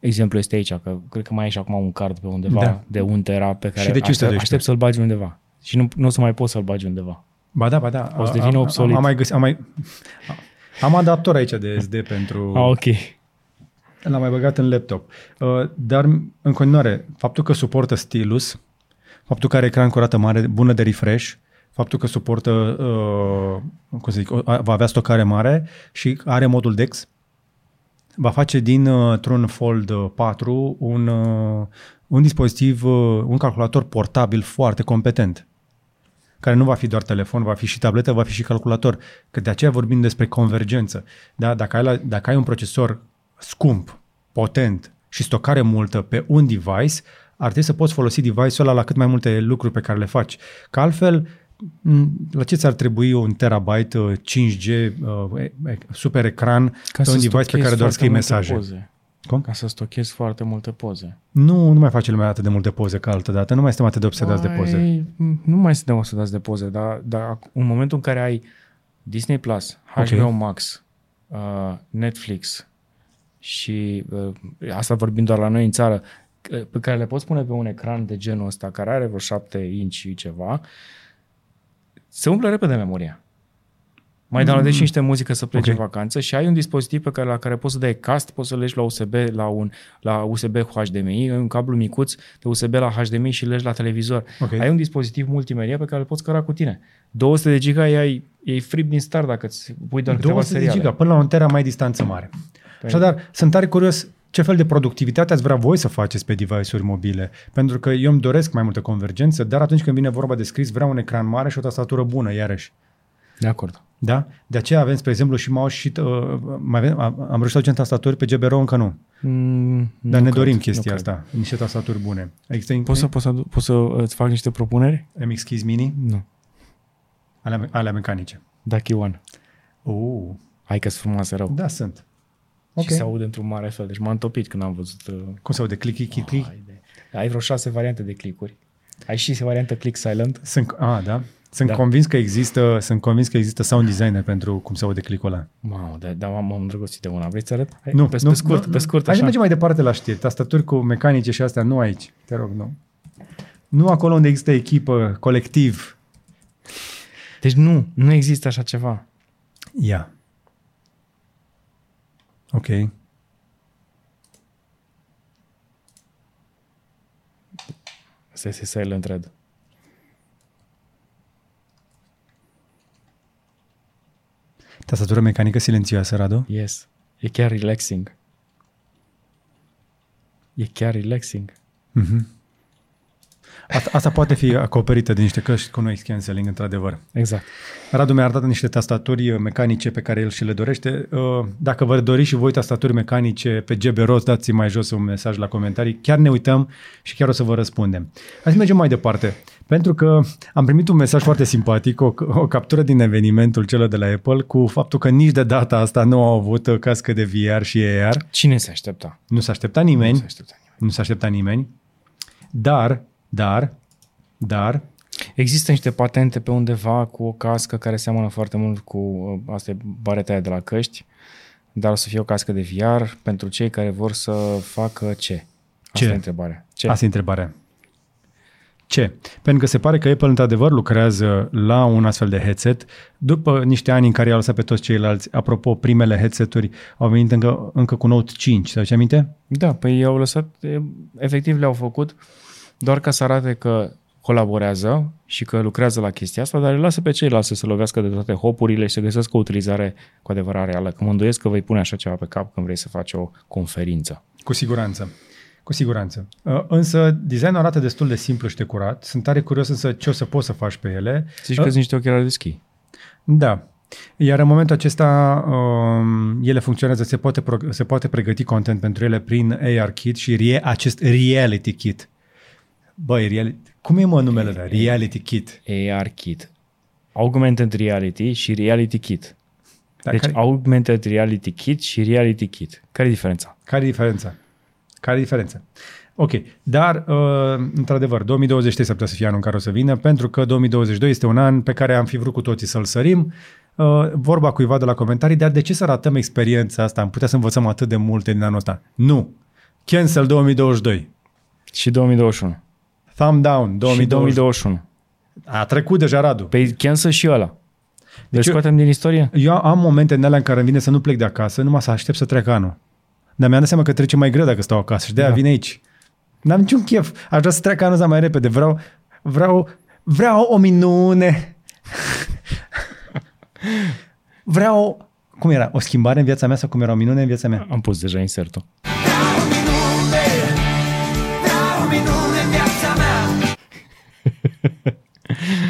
Exemplu este aici, că cred că mai e și acum un card pe undeva de 1 tera pe care aștept să-l bagi undeva. Și nu o să mai poți să-l bagi undeva. Ba da. O să devină obsolet. Am adaptor aici de SD pentru... ok. L-am mai băgat în laptop. Dar, în continuare, faptul că suportă stylus, faptul că are ecran cu rată mare, bună de refresh, faptul că suportă, va avea stocare mare și are modul DeX, va face dintr-un Fold 4 un dispozitiv, un calculator portabil foarte competent, care nu va fi doar telefon, va fi și tabletă, va fi și calculator. Că de aceea vorbim despre convergență. Da? Dacă ai un procesor scump, potent și stocare multă pe un device, ar trebui să poți folosi device-ul ăla la cât mai multe lucruri pe care le faci. Că altfel, la ce ți-ar trebui un terabyte 5G super ecran pe un device pe care doar scrii mesaje? Poze. Ca să stochezi foarte multe poze. Nu mai face lumea atât de multe poze ca altă dată. Nu mai suntem atât de obsedați de poze. Nu mai suntem obsedați de poze, dar în momentul în care ai Disney+, HBO Max, Netflix și asta vorbim doar la noi în țară, pe care le poți pune pe un ecran de genul ăsta, care are vreo 7 inch și ceva, se umple repede memoria. Mai downloadezi și niște muzică să pleci în vacanță și ai un dispozitiv la care poți să dai cast, poți să legi la USB, la USB cu HDMI, un cablu micuț de USB la HDMI și legi la televizor. Okay. Ai un dispozitiv multimedia pe care îl poți căra cu tine. 200 de giga e frip din start dacă îți pui doar câteva seriale. 200 de giga, până la 1 tera mai distanță mare. Așadar, sunt tare curios ce fel de productivitate ați vrea voi să faceți pe device-uri mobile. Pentru că eu îmi doresc mai multă convergență, dar atunci când vine vorba de scris, vreau un ecran mare și o tastatură bună, iarăși. De acord. Da? De aceea avem, spre exemplu, și mouse și... am reușit să aducem tastaturi pe GBRO, încă nu. Dar ne dorim chestia asta. Niște tastaturi bune. Poți să îți fac niște propuneri? MX Keys Mini? Nu. Alea mecanice. Da, Key One. Hai că-s frumoase rău. Da, sunt. Și se aude într-un mare fel. Deci m-am întopit când am văzut... Cum se aude? Click. Ai vreo 6 variante de click-uri. Ai și variantă click silent. Sunt convins că există sound designer pentru cum se aude click-ul ăla. Mamă, dar m-am îndrăgostit de una. Vrei să arăt? Pe scurt, așa. Hai să mergem mai departe la știri. Tastaturi cu mecanice și astea, nu aici. Te rog, nu. Nu acolo unde există echipă, colectiv. Deci nu există așa ceva. Ia. Ok. Asta este Silent Red. Tastatură mecanică silențioasă, Radu? Yes. E chiar relaxing. Mm-hmm. Asta poate fi acoperită de niște căști cu noise cancelling, într-adevăr. Exact. Radu mi-a arătat niște tastaturi mecanice pe care el și le dorește. Dacă vă doriți și voi tastaturi mecanice pe GBRO, dați mai jos un mesaj la comentarii. Chiar ne uităm și chiar o să vă răspundem. Hai să mergem mai departe. Pentru că am primit un mesaj foarte simpatic, o captură din evenimentul celor de la Apple cu faptul că nici de data asta nu au avut cască de VR și AR. Cine se aștepta? Nu s-a așteptat nimeni. Dar... Există niște patente pe undeva cu o cască care seamănă foarte mult cu... Asta e bareta aia de la căști, dar o să fie o cască de VR pentru cei care vor să facă ce? Asta e întrebarea. Ce? Pentru că se pare că Apple într-adevăr lucrează la un astfel de headset după niște ani în care i-au lăsat pe toți ceilalți. Apropo, primele headset-uri au venit încă cu Note 5, să-ți aminte? Da, păi i-au lăsat, efectiv le-au făcut doar ca să arate că colaborează și că lucrează la chestia asta, dar le lasă pe ceilalți să se lovească de toate hopurile și să găsească o utilizare cu adevărat reală. Că mă îndoiesc că vei pune așa ceva pe cap când vrei să faci o conferință. Cu siguranță. Însă designul arată destul de simplu și de curat. Sunt tare curios însă ce o să poți să faci pe ele. Zici că sunt niște ochelari de schi. Da. Iar în momentul acesta ele funcționează, se poate pregăti content pentru ele prin AR Kit și acest Reality Kit. Băi, cum e mă numele ăla? Reality Kit. AR Kit. Augmented Reality și Reality Kit. Deci Augmented Reality Kit și Reality Kit. Care e diferența? Care e diferența? Ok, dar într-adevăr, 2023 s-ar putea să fie anul în care o să vină, pentru că 2022 este un an pe care am fi vrut cu toții să-l sărim. Vorba cuiva de la comentarii, dar de ce să ratăm experiența asta? Am putea să învățăm atât de multe din anul ăsta. Nu! Cancel 2022. Și 2021. Thumb down 2021. A trecut deja, Radu. Păi cancel și ăla. Deci scoatem din istorie? Eu am momente în alea în care îmi vine să nu plec de acasă, numai să aștept să treacă anul. Dar mi-am dat seama că trece mai greu dacă stau acasă și de-aia vine aici. N-am niciun chef. Aș vrea să treacă anul ăsta mai repede. Vreau o minune. Vreau, cum era, o schimbare în viața mea sau cum era, o minune în viața mea? Am pus deja insertul.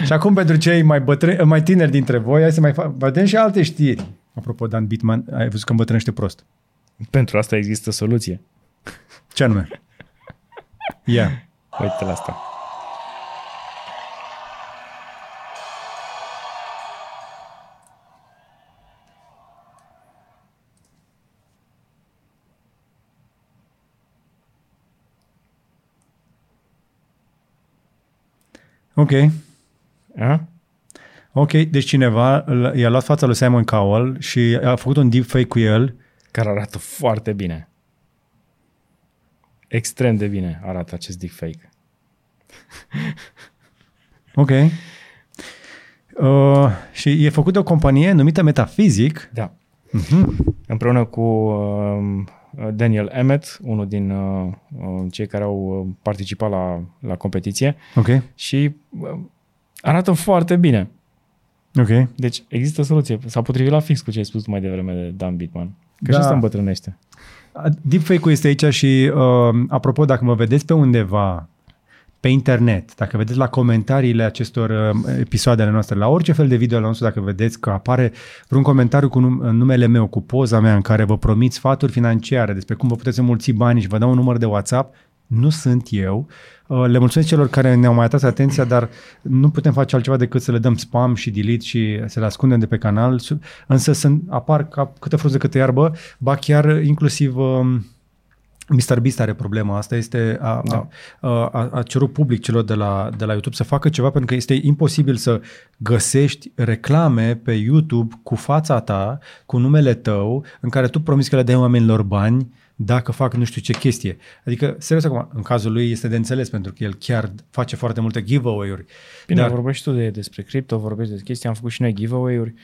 Și acum pentru cei mai tineri dintre voi, hai să mai vedem și alte știri. Apropo, Dan Bitman, ai văzut că îmbătrânește prost. Pentru asta există soluție. Ce anume? Ia. Uite la asta. Ok. A? Ok, deci cineva i-a luat fața lui Simon Cowell și a făcut un deepfake cu el. Care arată foarte bine. Extrem de bine arată acest deepfake. Ok. Și e făcut de o companie numită Metafizic. Da. Uh-huh. Împreună cu Daniel Emmett, unul din cei care au participat la competiție. Ok. Și... arată foarte bine. Ok. Deci există soluție. S-a potrivit la fix cu ce ai spus mai devreme de Dan Bitman. Că și asta îmbătrânește. Deepfake-ul este aici și, apropo, dacă mă vedeți pe undeva, pe internet, dacă vedeți la comentariile acestor episoadele noastre, la orice fel de video la nostru, dacă vedeți că apare vreun comentariu cu numele meu, cu poza mea, în care vă promit sfaturi financiare despre cum vă puteți înmulți banii și vă dau un număr de WhatsApp, nu sunt eu. Le mulțumesc celor care ne-au mai atras atenția, dar nu putem face altceva decât să le dăm spam și delete și să le ascundem de pe canal. Însă apar ca câtă frunză, câtă iarbă, ba chiar inclusiv MrBeast are problema asta. Este a cerut public celor de la YouTube să facă ceva, pentru că este imposibil să găsești reclame pe YouTube cu fața ta, cu numele tău, în care tu promiți că le dai oamenilor bani dacă fac nu știu ce chestie. Adică, serios acum, în cazul lui este de înțeles, pentru că el chiar face foarte multe giveaway-uri. Bine, dar... vorbești tu despre cripto, vorbești de chestii, am făcut și noi giveaway-uri.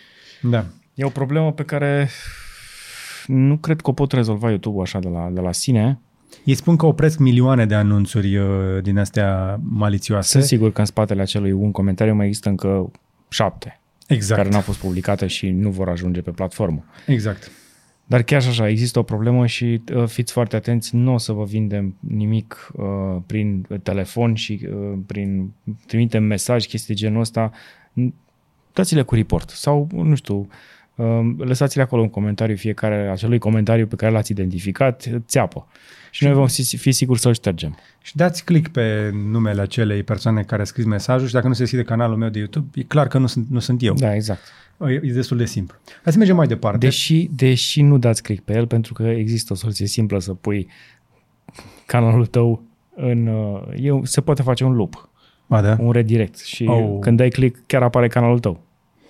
Da. E o problemă pe care nu cred că o pot rezolva YouTube-ul așa de la sine. Ei spun că opresc milioane de anunțuri din astea malițioase. Sunt sigur că în spatele acelui un comentariu mai există încă 7. Exact. Care n-au fost publicate și nu vor ajunge pe platformă. Exact. Dar chiar și așa, există o problemă și fiți foarte atenți, nu o să vă vindem nimic prin telefon și prin trimitem mesaj, chestii genul ăsta. Dați-le cu report sau, nu știu, lăsați-le acolo un comentariu, fiecare acelui comentariu pe care l-ați identificat, țeapă. Și noi vom fi siguri să-l ștergem. Și dați click pe numele acelei persoane care a scris mesajul și dacă nu se deschide canalul meu de YouTube, e clar că nu sunt eu. Da, exact. E destul de simplu. Hai să mergem mai departe. Deși nu dați click pe el, pentru că există o soluție simplă să pui canalul tău se poate face un loop, da? Un redirect și când dai click chiar apare canalul tău.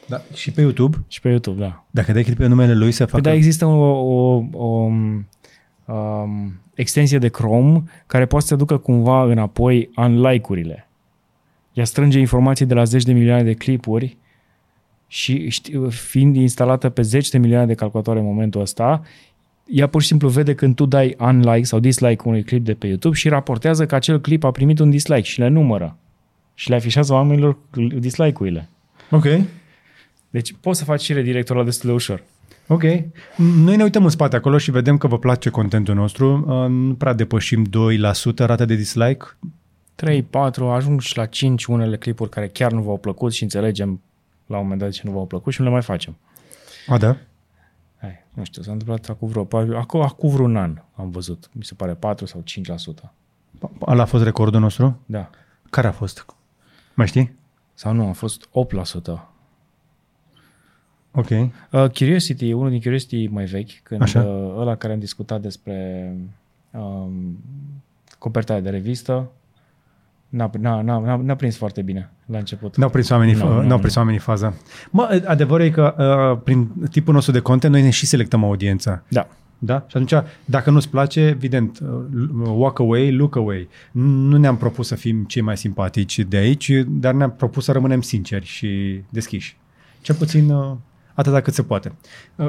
Da. Și pe YouTube? Și pe YouTube, da. Dacă dai click pe numele lui se facă... Da, există o extensie de Chrome care poate să ducă cumva înapoi în like-urile. Ea strânge informații de la 10 de milioane de clipuri și fiind instalată pe 10 de milioane de calculatoare în momentul ăsta, ea pur și simplu vede când tu dai unlike sau dislike unui clip de pe YouTube și raportează că acel clip a primit un dislike și le numără și le afișează oamenilor dislike-urile. Ok. Deci poți să faci și redirectul ăla destul de ușor. Ok. Noi ne uităm în spate acolo și vedem că vă place contentul nostru. Nu prea depășim 2% rata de dislike. 3-4, ajung și la 5 unele clipuri care chiar nu v-au plăcut și înțelegem la un moment dat ce nu v-au plăcut și nu le mai facem. A, da? Hai, nu știu, s-a întâmplat acum vreun an am văzut. Mi se pare 4 sau 5%. Ala a fost recordul nostru? Da. Care a fost? Mai știi? Sau nu, a fost 8%. Ok. Curiosity, unul din Curiosity mai vechi, când ăla care am discutat despre coperta de revistă. N-a prins foarte bine la început. N-au prins oamenii faza. Mă, adevărul e că prin tipul nostru de content noi ne și selectăm audiența. Da. Da? Și atunci, dacă nu-ți place, evident, walk away, look away. Nu ne-am propus să fim cei mai simpatici de aici, dar ne-am propus să rămânem sinceri și deschiși. Cel puțin atâta cât se poate.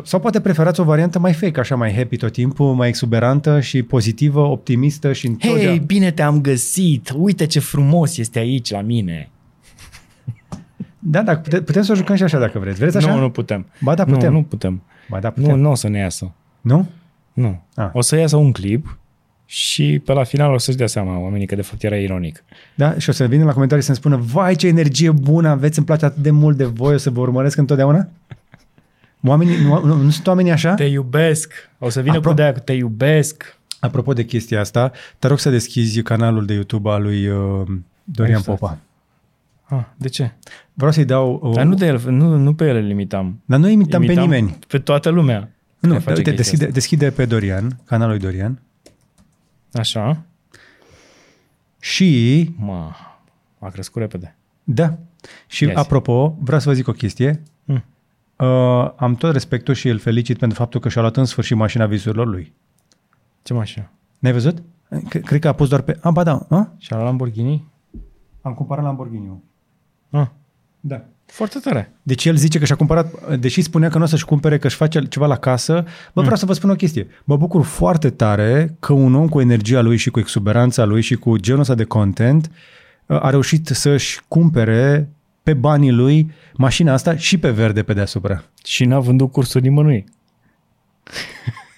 Sau poate preferați o variantă mai fake, așa mai happy tot timpul, mai exuberantă și pozitivă, optimistă și întotdeauna. Hei, bine te-am găsit! Uite ce frumos este aici la mine! Da, dacă putem să o jucăm și așa dacă vreți. Vreți așa? Nu putem. Ba da, putem. Nu putem. Ba da, putem. Nu o să ne iasă. Nu? Nu. Ah. O să iasă un clip și pe la final o să-și dea seama oamenii că de fapt era ironic. Da? Și o să vină la comentarii să-mi spună: vai, ce energie bună aveți, îmi place atât de mult de voi, o să vă urmăresc întotdeauna? Oamenii, nu sunt oamenii așa? Te iubesc. O să vină cu de-aia că te iubesc. Apropo de chestia asta, te rog să deschizi canalul de YouTube al lui Dorian Popa. Ah, de ce? Vreau să-i dau... Dar nu, de el, nu pe el îl imitam. Dar nu imitam pe nimeni. Pe toată lumea. Nu, uite, deschide pe Dorian, canalul lui Dorian. Așa. Și... a crescut repede. Da. Și apropo, vreau să vă zic o chestie. Am tot respectul și îl felicit pentru faptul că și-a luat în sfârșit mașina visurilor lui. Ce mașină? N-ai văzut? Cred că a pus doar pe... Ah, ba da. Și-a luat Lamborghini? Am cumpărat Lamborghini-ul. Ah. Da. Foarte tare. Deci el zice că și-a cumpărat, deși spunea că nu o să-și cumpere, că își face ceva la casă. Vreau să vă spun o chestie. Mă bucur foarte tare că un om cu energia lui și cu exuberanța lui și cu genul ăsta de content a reușit să-și cumpere pe banii lui mașina asta și pe verde pe deasupra. Și n-a vândut cursuri nimănui.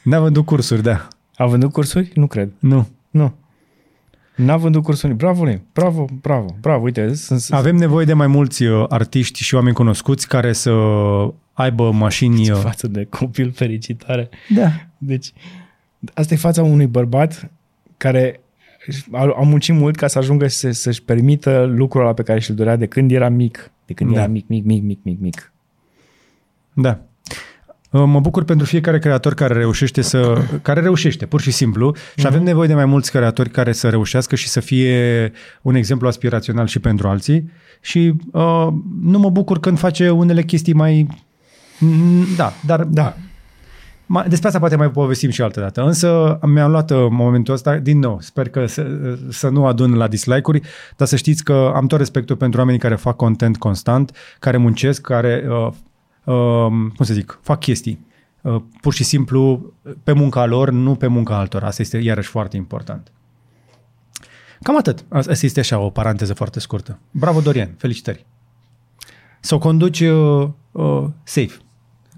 N-a vândut cursuri, da. A vândut cursuri? Nu cred. Nu. N-a vândut cursuri. Bravo. Uite, avem nevoie de mai mulți artiști și oameni cunoscuți care să aibă mașini... Deci, față de copil fericitare. Da. Deci, asta e fața unui bărbat care a muncit mult ca să ajungă să-și permită lucrul ăla pe care și-l dorea de când era mic. De când era mic. Da. Mă bucur pentru fiecare creator care reușește pur și simplu, și avem nevoie de mai mulți creatori care să reușească și să fie un exemplu aspirațional și pentru alții. Și nu mă bucur când face unele chestii mai... Da. Despre asta poate mai povestim și altă dată. Însă mi-am luat în momentul ăsta, din nou, sper că să nu adun la dislike-uri, dar să știți că am tot respectul pentru oamenii care fac content constant, care muncesc, care... fac chestii. Pur și simplu pe munca lor, nu pe munca altora. Asta este iarăși foarte important. Cam atât. Asta este așa o paranteză foarte scurtă. Bravo, Dorian. Felicitări. Să conduci safe.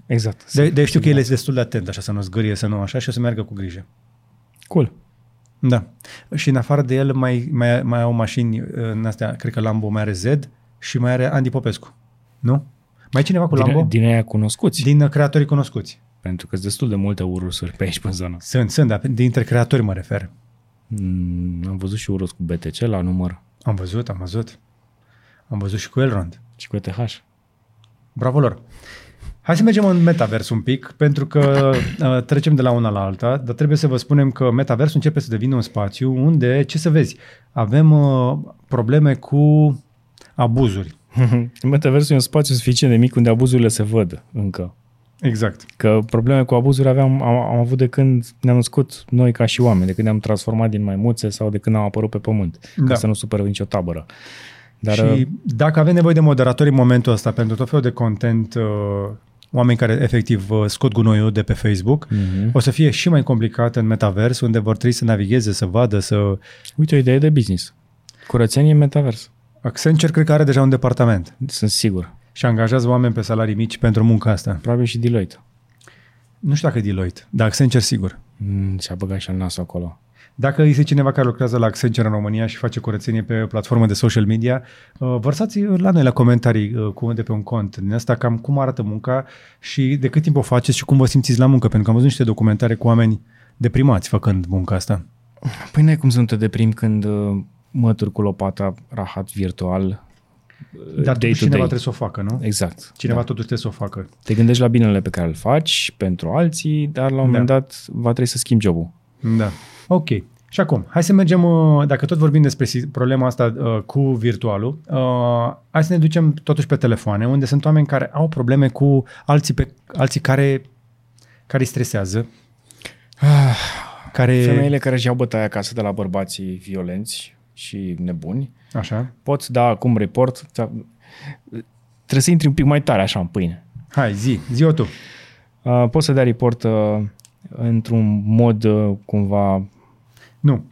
Exact. De știu că el este destul de atent, așa, să nu zgârie, să nu așa, și o să meargă cu grijă. Cool. Da. Și în afară de el mai au mașini în astea, cred că Lambo mai are Z și mai are Andy Popescu. Nu? Mai cineva cu Lambo? Din aia cunoscuți. Din creatorii cunoscuți. Pentru că sunt destul de multe urusuri pe aici, pe zonă. Sunt, dar dintre creatori mă refer. Am văzut și urus cu BTC la număr. Am văzut. Am văzut și cu Elrond. Și cu ETH. Bravo lor. Hai să mergem în metavers un pic, pentru că trecem de la una la alta, dar trebuie să vă spunem că metaversul începe să devină un spațiu unde, ce să vezi, avem probleme cu abuzuri. Metaversul e un spațiu suficient de mic unde abuzurile se văd încă. Exact. Că probleme cu abuzuri am avut de când ne-am născut noi ca și oameni, de când ne-am transformat din maimuțe sau de când am apărut pe pământ, ca să nu supărăm nicio tabără. Dar, și dacă avem nevoie de moderatori în momentul ăsta pentru tot felul de content, oameni care efectiv scot gunoiul de pe Facebook, o să fie și mai complicat în metavers, unde vor trebui să navigheze, să vadă, să... Uite, o idee de business. Curățenie în metavers. Accenture cred că are deja un departament. Sunt sigur. Și angajează oameni pe salarii mici pentru munca asta. Probabil și Deloitte. Nu știu dacă Deloitte, dar Accenture sigur. Și-a băgat și-a nasul acolo. Dacă este cineva care lucrează la Accenture în România și face curățenie pe platformă de social media, vărsați la noi la comentarii de pe un cont din asta cam cum arată munca și de cât timp o faceți și cum vă simțiți la muncă, pentru că am văzut niște documentare cu oameni deprimați făcând munca asta. Păi n-ai cum să nu te deprimi când... mături cu lopata, rahat virtual. Dar totuși cineva trebuie să o facă, nu? Exact. Cineva totuși trebuie să o facă. Te gândești la binele pe care îl faci pentru alții, dar la un moment dat va trebui să schimbi jobul. Da. Ok. Și acum, hai să mergem, dacă tot vorbim despre problema asta cu virtualul, hai să ne ducem totuși pe telefoane, unde sunt oameni care au probleme cu alții care îi stresează. Femeile care își iau bătaia acasă de la bărbații violenți și nebuni. Așa. Poți da acum report. Trebuie să intri un pic mai tare așa în pâine. Hai, zi-o tu. Poți să dai report într-un mod cumva... Nu.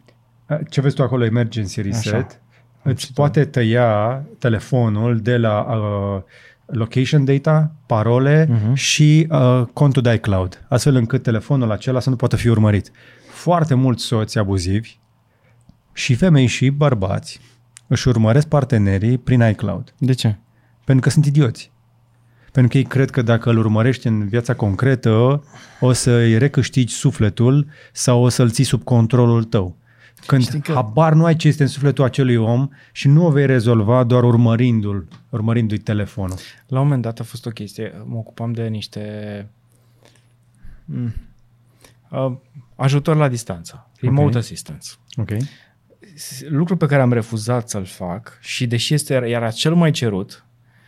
Ce vezi tu acolo, emergency reset, îți poate tăia telefonul de la location data, parole și contul de iCloud, astfel încât telefonul acela să nu poată fi urmărit. Foarte mulți soți abuzivi și femei și bărbați își urmăresc partenerii prin iCloud. De ce? Pentru că sunt idioți. Pentru că ei cred că dacă îl urmărești în viața concretă, o să-i recâștigi sufletul sau o să-l ții sub controlul tău. Când habar nu ai ce este în sufletul acelui om și nu o vei rezolva doar urmărindu-i telefonul. La un moment dat a fost o chestie, mă ocupam de niște ajutor la distanță, remote assistance. Okay. Lucru pe care am refuzat să-l fac și deși era cel mai cerut,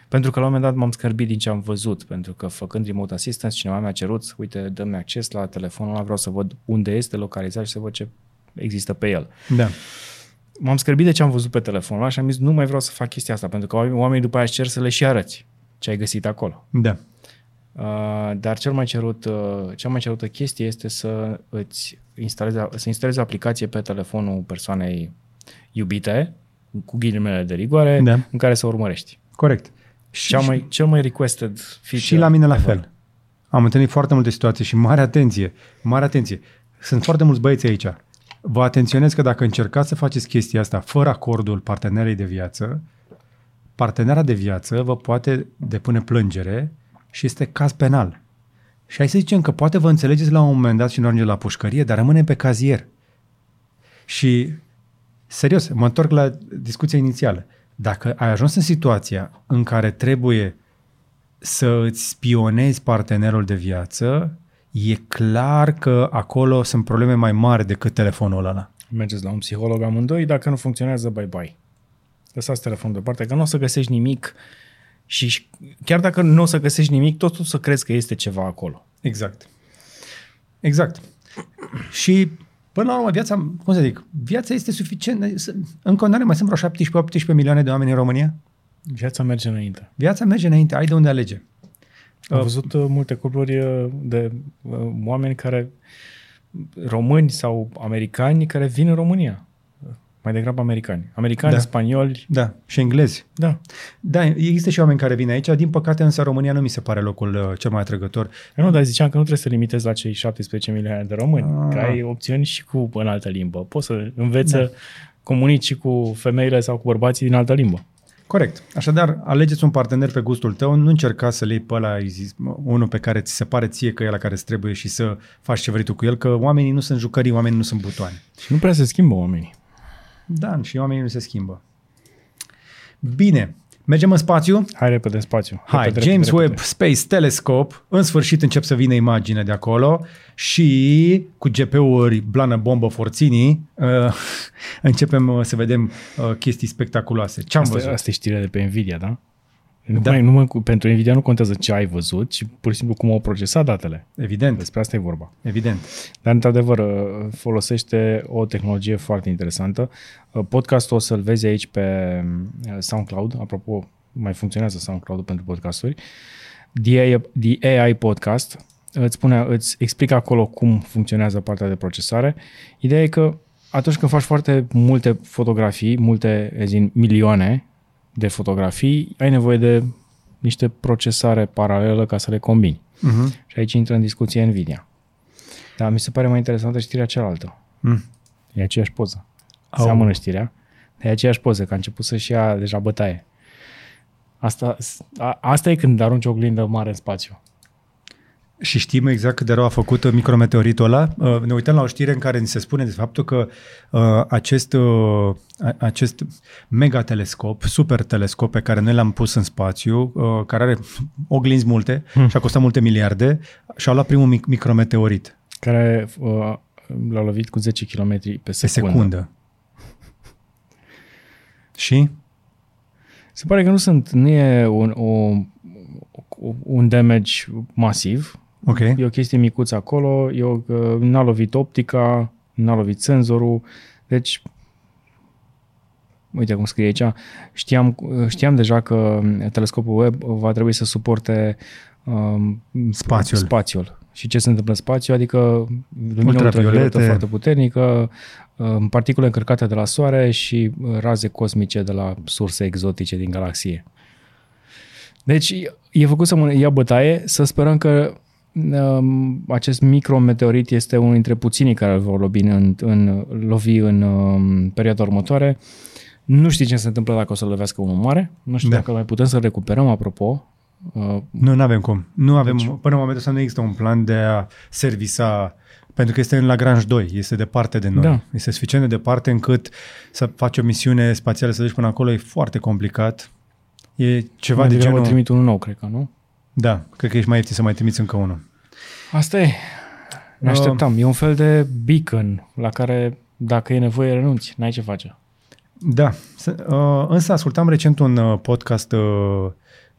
pentru că la un moment dat m-am scârbit din ce am văzut, pentru că făcând remote assistance cineva mi-a cerut, uite, dă-mi acces la telefonul ăla, vreau să văd unde este localizat și să văd ce există pe el. Da. M-am scârbit de ce am văzut pe telefonul ăla și am zis nu mai vreau să fac chestia asta, pentru că oamenii după aia își cer să le și arăți ce ai găsit acolo. Da. Dar cea mai cerută chestie este să îți instalezi o aplicație pe telefonul persoanei iubite, cu ghilimele de rigoare, da, în care să urmărești. Corect. Cel mai requested feature. Și la mine la fel. Am întâlnit foarte multe situații și mare atenție. Sunt foarte mulți băieți aici. Vă atenționez că dacă încercați să faceți chestia asta fără acordul partenerei de viață, partenera de viață vă poate depune plângere și este caz penal. Și hai să zicem că poate vă înțelegeți la un moment dat și nu ajungeți la pușcărie, dar rămâne pe cazier. Și, serios, mă întorc la discuția inițială. Dacă ai ajuns în situația în care trebuie să îți spionezi partenerul de viață, e clar că acolo sunt probleme mai mari decât telefonul ăla. Mergeți la un psiholog amândoi, dacă nu funcționează, bye-bye. Lăsați telefonul deoparte, că nu o să găsești nimic și chiar dacă nu o să găsești nimic, tot o să crezi că este ceva acolo. Exact. Și... până la urmă, viața este suficientă. În continuare mai sunt vreo 17-18 milioane de oameni în România. Viața merge înainte, ai de unde alege. Am văzut multe cupluri de oameni români sau americani care vin în România. Mai degrabă americani. Americani, da. Spanioli. Da, și englezi. Da, există și oameni care vin aici. Din păcate, însă, România nu mi se pare locul cel mai atrăgător. Nu, dar ziceam că nu trebuie să limitezi la cei 17 milioane de români. Că ai opțiuni și în altă limbă. Poți să înveți să comunici și cu femeile sau cu bărbații din altă limbă. Corect. Așadar, alegeți un partener pe gustul tău. Nu încerca să-l iei pe ăla, unul pe care ți se pare ție că e la care îți trebuie și să faci ce vrei tu cu el, că oamenii nu sunt jucării, oamenii nu sunt butoane. Nu prea se schimbă oamenii. Da, și oamenii nu se schimbă. Bine, mergem în spațiu? Hai repede în spațiu. James Webb Space Telescope, în sfârșit încep să vină imagine de acolo și cu GPU-uri, blană bombă forținii, începem să vedem chestii spectaculoase. Ce am văzut? Asta e știrea de pe Nvidia, da? Pentru Nvidia nu contează ce ai văzut, ci pur și simplu cum au procesat datele. Evident. Despre asta e vorba. Evident. Dar, într-adevăr, folosește o tehnologie foarte interesantă. Podcastul o să-l vezi aici pe SoundCloud. Apropo, mai funcționează SoundCloud-ul pentru podcasturi. The AI Podcast îți explică acolo cum funcționează partea de procesare. Ideea e că atunci când faci foarte multe fotografii, milioane de fotografii, ai nevoie de niște procesare paralelă ca să le combini. Și aici intră în discuție Nvidia. Dar mi se pare mai interesantă știrea cealaltă. E aceeași poză. Seamănă știrea. E aceeași poză, că a început să-și ia deja bătaie. Asta e când arunci o oglindă mare în spațiu. Și știm exact cât de rău a făcut micrometeoritul ăla. Ne uităm la o știre în care ni se spune de faptul că acest megatelescop, super telescop pe care noi l-am pus în spațiu, care are oglinzi multe și a costat multe miliarde, și-a luat primul micrometeorit. Care l-a lovit cu 10 km pe secundă. Și? Se pare că nu e un damage masiv. Okay. E o chestie micuță acolo, n-a lovit optica, n-a lovit senzorul, deci uite cum scrie aici, știam deja că telescopul web va trebui să suporte spațiul. Și ce se întâmplă în spațiu, adică lumină ultravioletă foarte puternică, particule încărcate de la soare și raze cosmice de la surse exotice din galaxie. Deci e făcut să ia bătaie, să sperăm că acest micrometeorit este unul dintre puținii care îl vor lovi în perioada următoare. Nu știi ce se întâmplă dacă o să lovească unul mare, nu știu dacă mai putem să recuperăm, apropo. Nu avem cum. Nu avem, deci, până în momentul ăsta nu există un plan de a servisa, pentru că este în Lagrange 2, este departe de noi. Da. Este suficient de departe încât să faci o misiune spațială, să duci până acolo, e foarte complicat. E ceva de genul... Mai trimit unul nou, cred că, nu? Da, cred că ești mai ieftin să mai trimiți încă unul. Asta e. Ne așteptam. E un fel de beacon la care, dacă e nevoie, renunți. N-ai ce face. Da. Însă ascultam recent un podcast,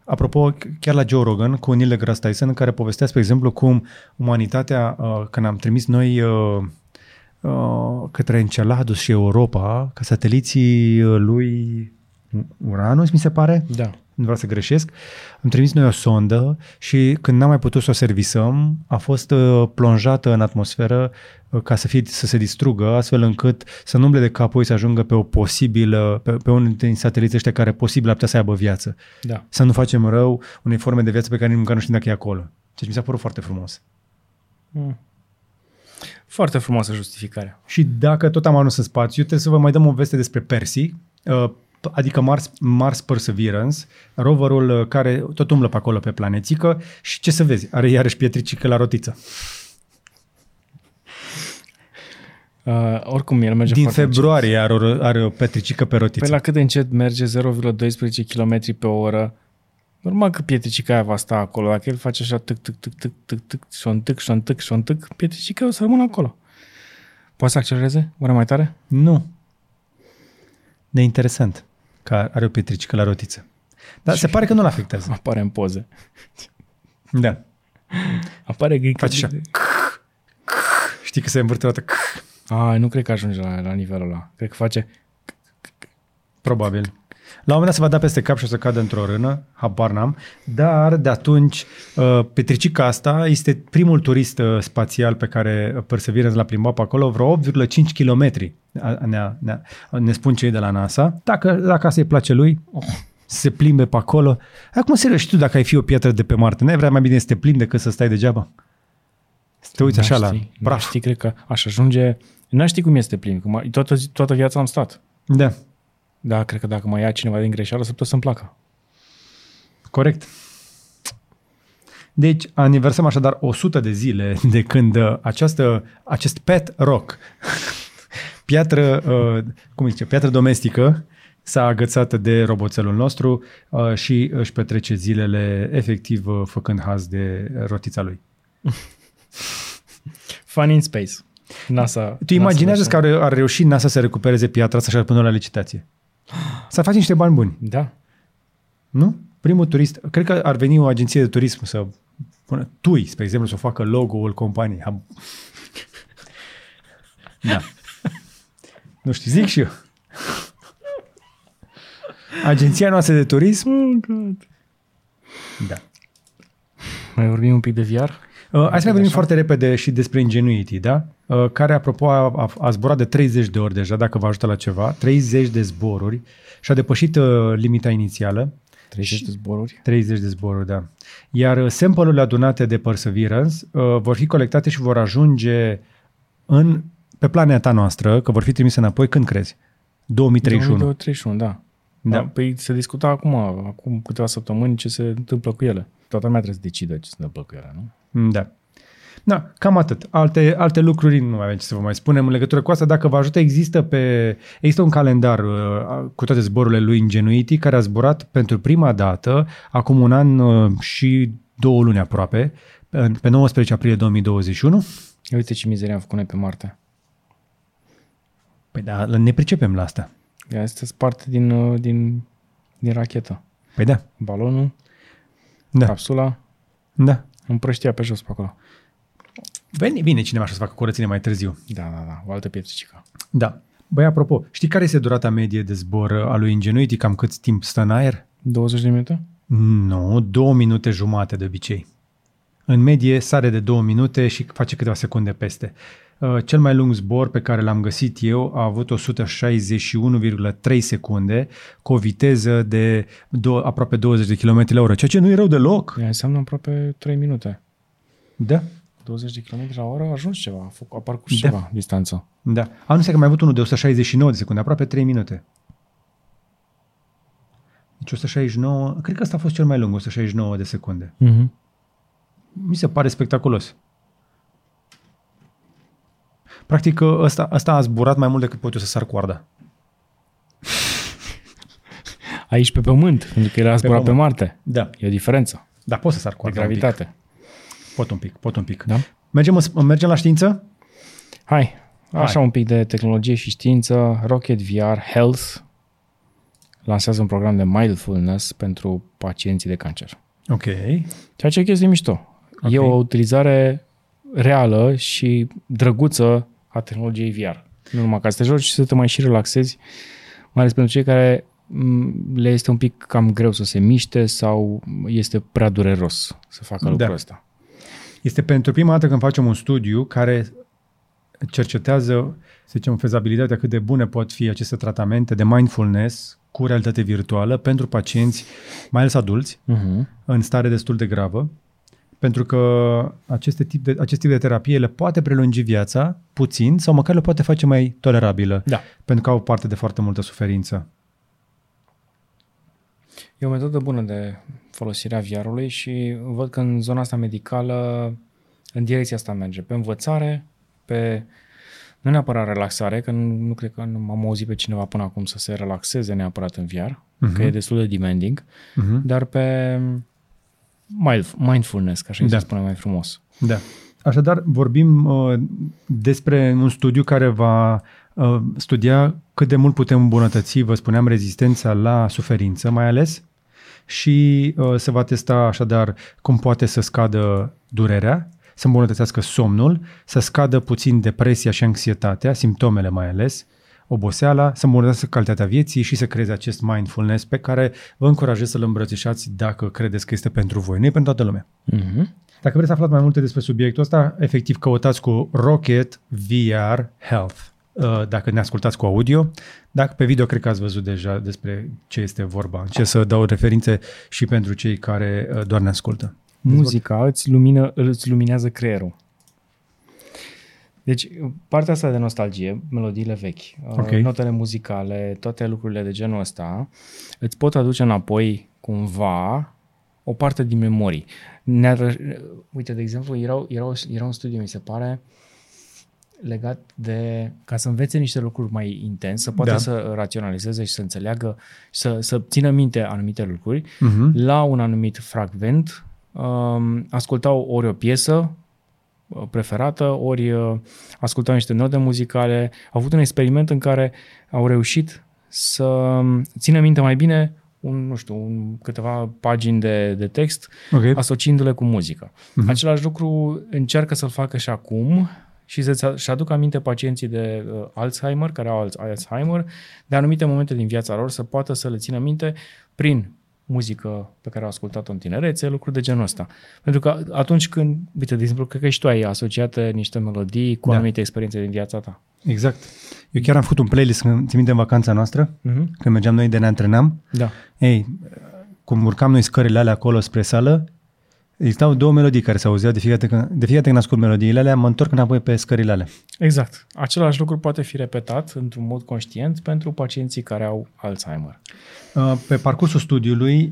apropo, chiar la Joe Rogan, cu Neil deGrasse Tyson, care povestea, spre exemplu, cum umanitatea, când am trimis noi către Enceladus și Europa, ca sateliții lui Uranus, mi se pare? Da. Nu vreau să greșesc. Am trimis noi o sondă și când n-am mai putut să o servisăm, a fost plonjată în atmosferă ca să se distrugă, astfel încât să nu umble de capul, să ajungă pe o posibilă, pe unul din sateliții ăștia care posibil ar putea să aibă viață. Da. Să nu facem rău unei forme de viață pe care nici măcar nu știm dacă e acolo. Deci mi s-a părut foarte frumos. Foarte frumoasă justificarea. Și dacă tot am ajuns în spațiu, trebuie să vă mai dăm o veste despre Percy, adică Mars Perseverance, roverul care tot umblă pe acolo pe planetică și ce să vezi, are iarăși pietricică la rotiță. Oricum el merge din foarte februarie încet. Are o pietricică pe rotiță. Păi la cât de încet merge, 0,12 km pe oră, normal că pietricica aia va sta acolo, dacă el face așa tâc, tâc, tâc, tâc, tâc, tâc, și-o întâc, pietricica o să rămână acolo. Poate să accelereze? Oare mai tare? Nu. E interesant că are o pietricică la rotiță. Dar se pare că nu-l afectează. Apare în poze. Da. Apare grică. Face așa. Știi că se învârte o dată. Nu cred că ajunge la nivelul ăla. Cred că face... Probabil. La un moment dat se va da peste cap și o să cadă într-o rână. Habar n-am. Dar de atunci pietricica asta este primul turist spațial pe care Perseverance l-a plimbat pe acolo. Vreo 8,5 kilometri. Ne spun cei de la NASA, dacă asta îi place lui, se plimbe pe acolo. Acum, serios, și tu dacă ai fi o piatră de pe Marte, n-ai vrea mai bine să te plimbi decât să stai degeaba? Să te uiți așa la praf. Știi, cred că aș ajunge... N-aș ști cum este plimb, că toată viața am stat. Da. Da, cred că dacă mă ia cineva din greșeală, să pot să-mi placă. Corect. Deci, aniversăm așadar 100 de zile de când acest pet rock... Piatră, cum zice, piatră domestică s-a agățat de roboțelul nostru și își petrece zilele efectiv făcând haz de rotița lui. Fun in space. NASA. Tu imaginează că ar reuși NASA să recupereze piatra asta și ar pune la licitație. Să faci niște bani buni. Da. Nu? Primul turist. Cred că ar veni o agenție de turism să pună TUI, spre exemplu, să facă logo-ul companiei. Da. Nu știu, zic și eu. Agenția noastră de turism. Oh, God. Da. Mai vorbim un pic de VR? Hai să mai vorbim foarte repede și despre Ingenuity, da? Care, apropo, a zburat de 30 de ori deja, dacă vă ajută la ceva. 30 de zboruri și a depășit limita inițială. 30 de zboruri? 30 de zboruri, da. Iar sample-urile adunate de Perseverance vor fi colectate și vor ajunge pe planeta noastră, că vor fi trimise înapoi, când crezi? 2031. 2031, da. Păi se discuta acum câteva săptămâni ce se întâmplă cu ele. Toată lumea trebuie să decide ce se întâmplă cu ele, nu? Da. Da, cam atât. Alte lucruri nu mai avem ce să vă mai spunem în legătură cu asta. Dacă vă ajută, există un calendar cu toate zborurile lui Ingenuity, care a zburat pentru prima dată acum un an și 2 luni aproape, pe 19 aprilie 2021. Uite ce mizerie am făcut noi pe Marte. Păi da, ne pricepem la asta. Asta e parte din rachetă. Păi da. Balonul, da. Capsula, da. Împrăștia pe jos pe acolo. Vine cineva și să facă curățenie mai târziu. Da, o altă pietricică. Da. Băi, apropo, știi care este durata medie de zbor a lui Ingenuity? Cam cât timp stă în aer? 20 de minute? Nu, 2 minute jumate de obicei. În medie sare de 2 minute și face câteva secunde peste. Cel mai lung zbor pe care l-am găsit eu a avut 161,3 secunde cu o viteză de aproape 20 de km/h, ceea ce nu e rău deloc. Înseamnă aproape 3 minute. Da. 20 de km/h a ajuns ceva, a parcurs ceva distanță. Da. Am zis că mai avut unul de 169 de secunde, aproape 3 minute. Deci 169, cred că ăsta a fost cel mai lung, 169 de secunde. Mhm. Mi se pare spectaculos. Practic, ăsta a zburat mai mult decât pot eu să sar coarda. Aici pe Pământ, pentru că el a zburat pe Marte. Da. E o diferență. Dar pot să sar coarda. De gravitate. Pot un pic. Da? Mergem la știință? Hai. Așa un pic de tehnologie și știință. Rocket VR Health lansează un program de mindfulness pentru pacienții de cancer. Ok. Ceea ce e chestie mișto. Okay. E o utilizare reală și drăguță a tehnologiei VR. Nu numai ca să te joci, ci să te mai și relaxezi, mai ales pentru cei care le este un pic cam greu să se miște sau este prea dureros să facă lucrul ăsta. Este pentru prima dată când facem un studiu care cercetează, să zicem, fezabilitatea cât de bune pot fi aceste tratamente de mindfulness cu realitate virtuală pentru pacienți, mai ales adulți, în stare destul de gravă, pentru că acest tip de terapie le poate prelungi viața puțin sau măcar le poate face mai tolerabilă, pentru că au parte de foarte multă suferință. E o metodă bună de folosire a VR-ului și văd că în zona asta medicală, în direcția asta merge, pe învățare, pe nu neapărat relaxare, că nu cred că nu am auzit pe cineva până acum să se relaxeze neapărat în VR, că e destul de demanding, dar pe mindfulness, așa se spune mai frumos. Da. Așadar, vorbim despre un studiu care va studia cât de mult putem îmbunătăți, vă spuneam, rezistența la suferință, mai ales, și se va testa așadar cum poate să scadă durerea, să îmbunătățească somnul, să scadă puțin depresia și anxietatea, simptomele mai ales, oboseala, să îmbunătățească calitatea vieții și să creeze acest mindfulness pe care vă încurajez să-l îmbrățișați dacă credeți că este pentru voi. Nu e pentru toată lumea. Dacă vreți să aflați mai multe despre subiectul ăsta, efectiv căutați cu Rocket VR Health. Dacă ne ascultați cu audio, dacă pe video cred că ați văzut deja despre ce este vorba. Ce să dau referințe și pentru cei care doar ne ascultă. Muzica îți luminează creierul. Deci partea asta de nostalgie, melodiile vechi, notele muzicale, toate lucrurile de genul ăsta, îți pot aduce înapoi cumva o parte din memorii. Uite, de exemplu, era un studiu, mi se pare, legat de ca să învețe niște lucruri mai intense, să poată să raționalizeze și să înțeleagă, să țină minte anumite lucruri, la un anumit fragment, ascultau ori o piesă preferată, ori ascultau niște note muzicale. Au avut un experiment în care au reușit să țină minte mai bine câteva pagini de text, asociindu-le cu muzică. Același lucru încearcă să-l facă și acum și să-și aducă aminte pacienții de Alzheimer, care au Alzheimer, de anumite momente din viața lor, să poată să le țină minte prin muzică pe care au ascultat-o în tinerețe, lucruri de genul ăsta. Pentru că atunci când, uite, de exemplu, cred că și tu ai asociate niște melodii cu anumite experiențe din viața ta. Exact. Eu chiar am făcut un playlist, țin minte, în vacanța noastră, când mergeam noi de ne antrenam. Da. Ei, cum urcam noi scările alea acolo spre sală, existau două melodii care se auzeau, de fiecare dată când ascult melodiile alea, mă întorc înapoi pe scările alea. Exact. Același lucru poate fi repetat într-un mod conștient pentru pacienții care au Alzheimer. Pe parcursul studiului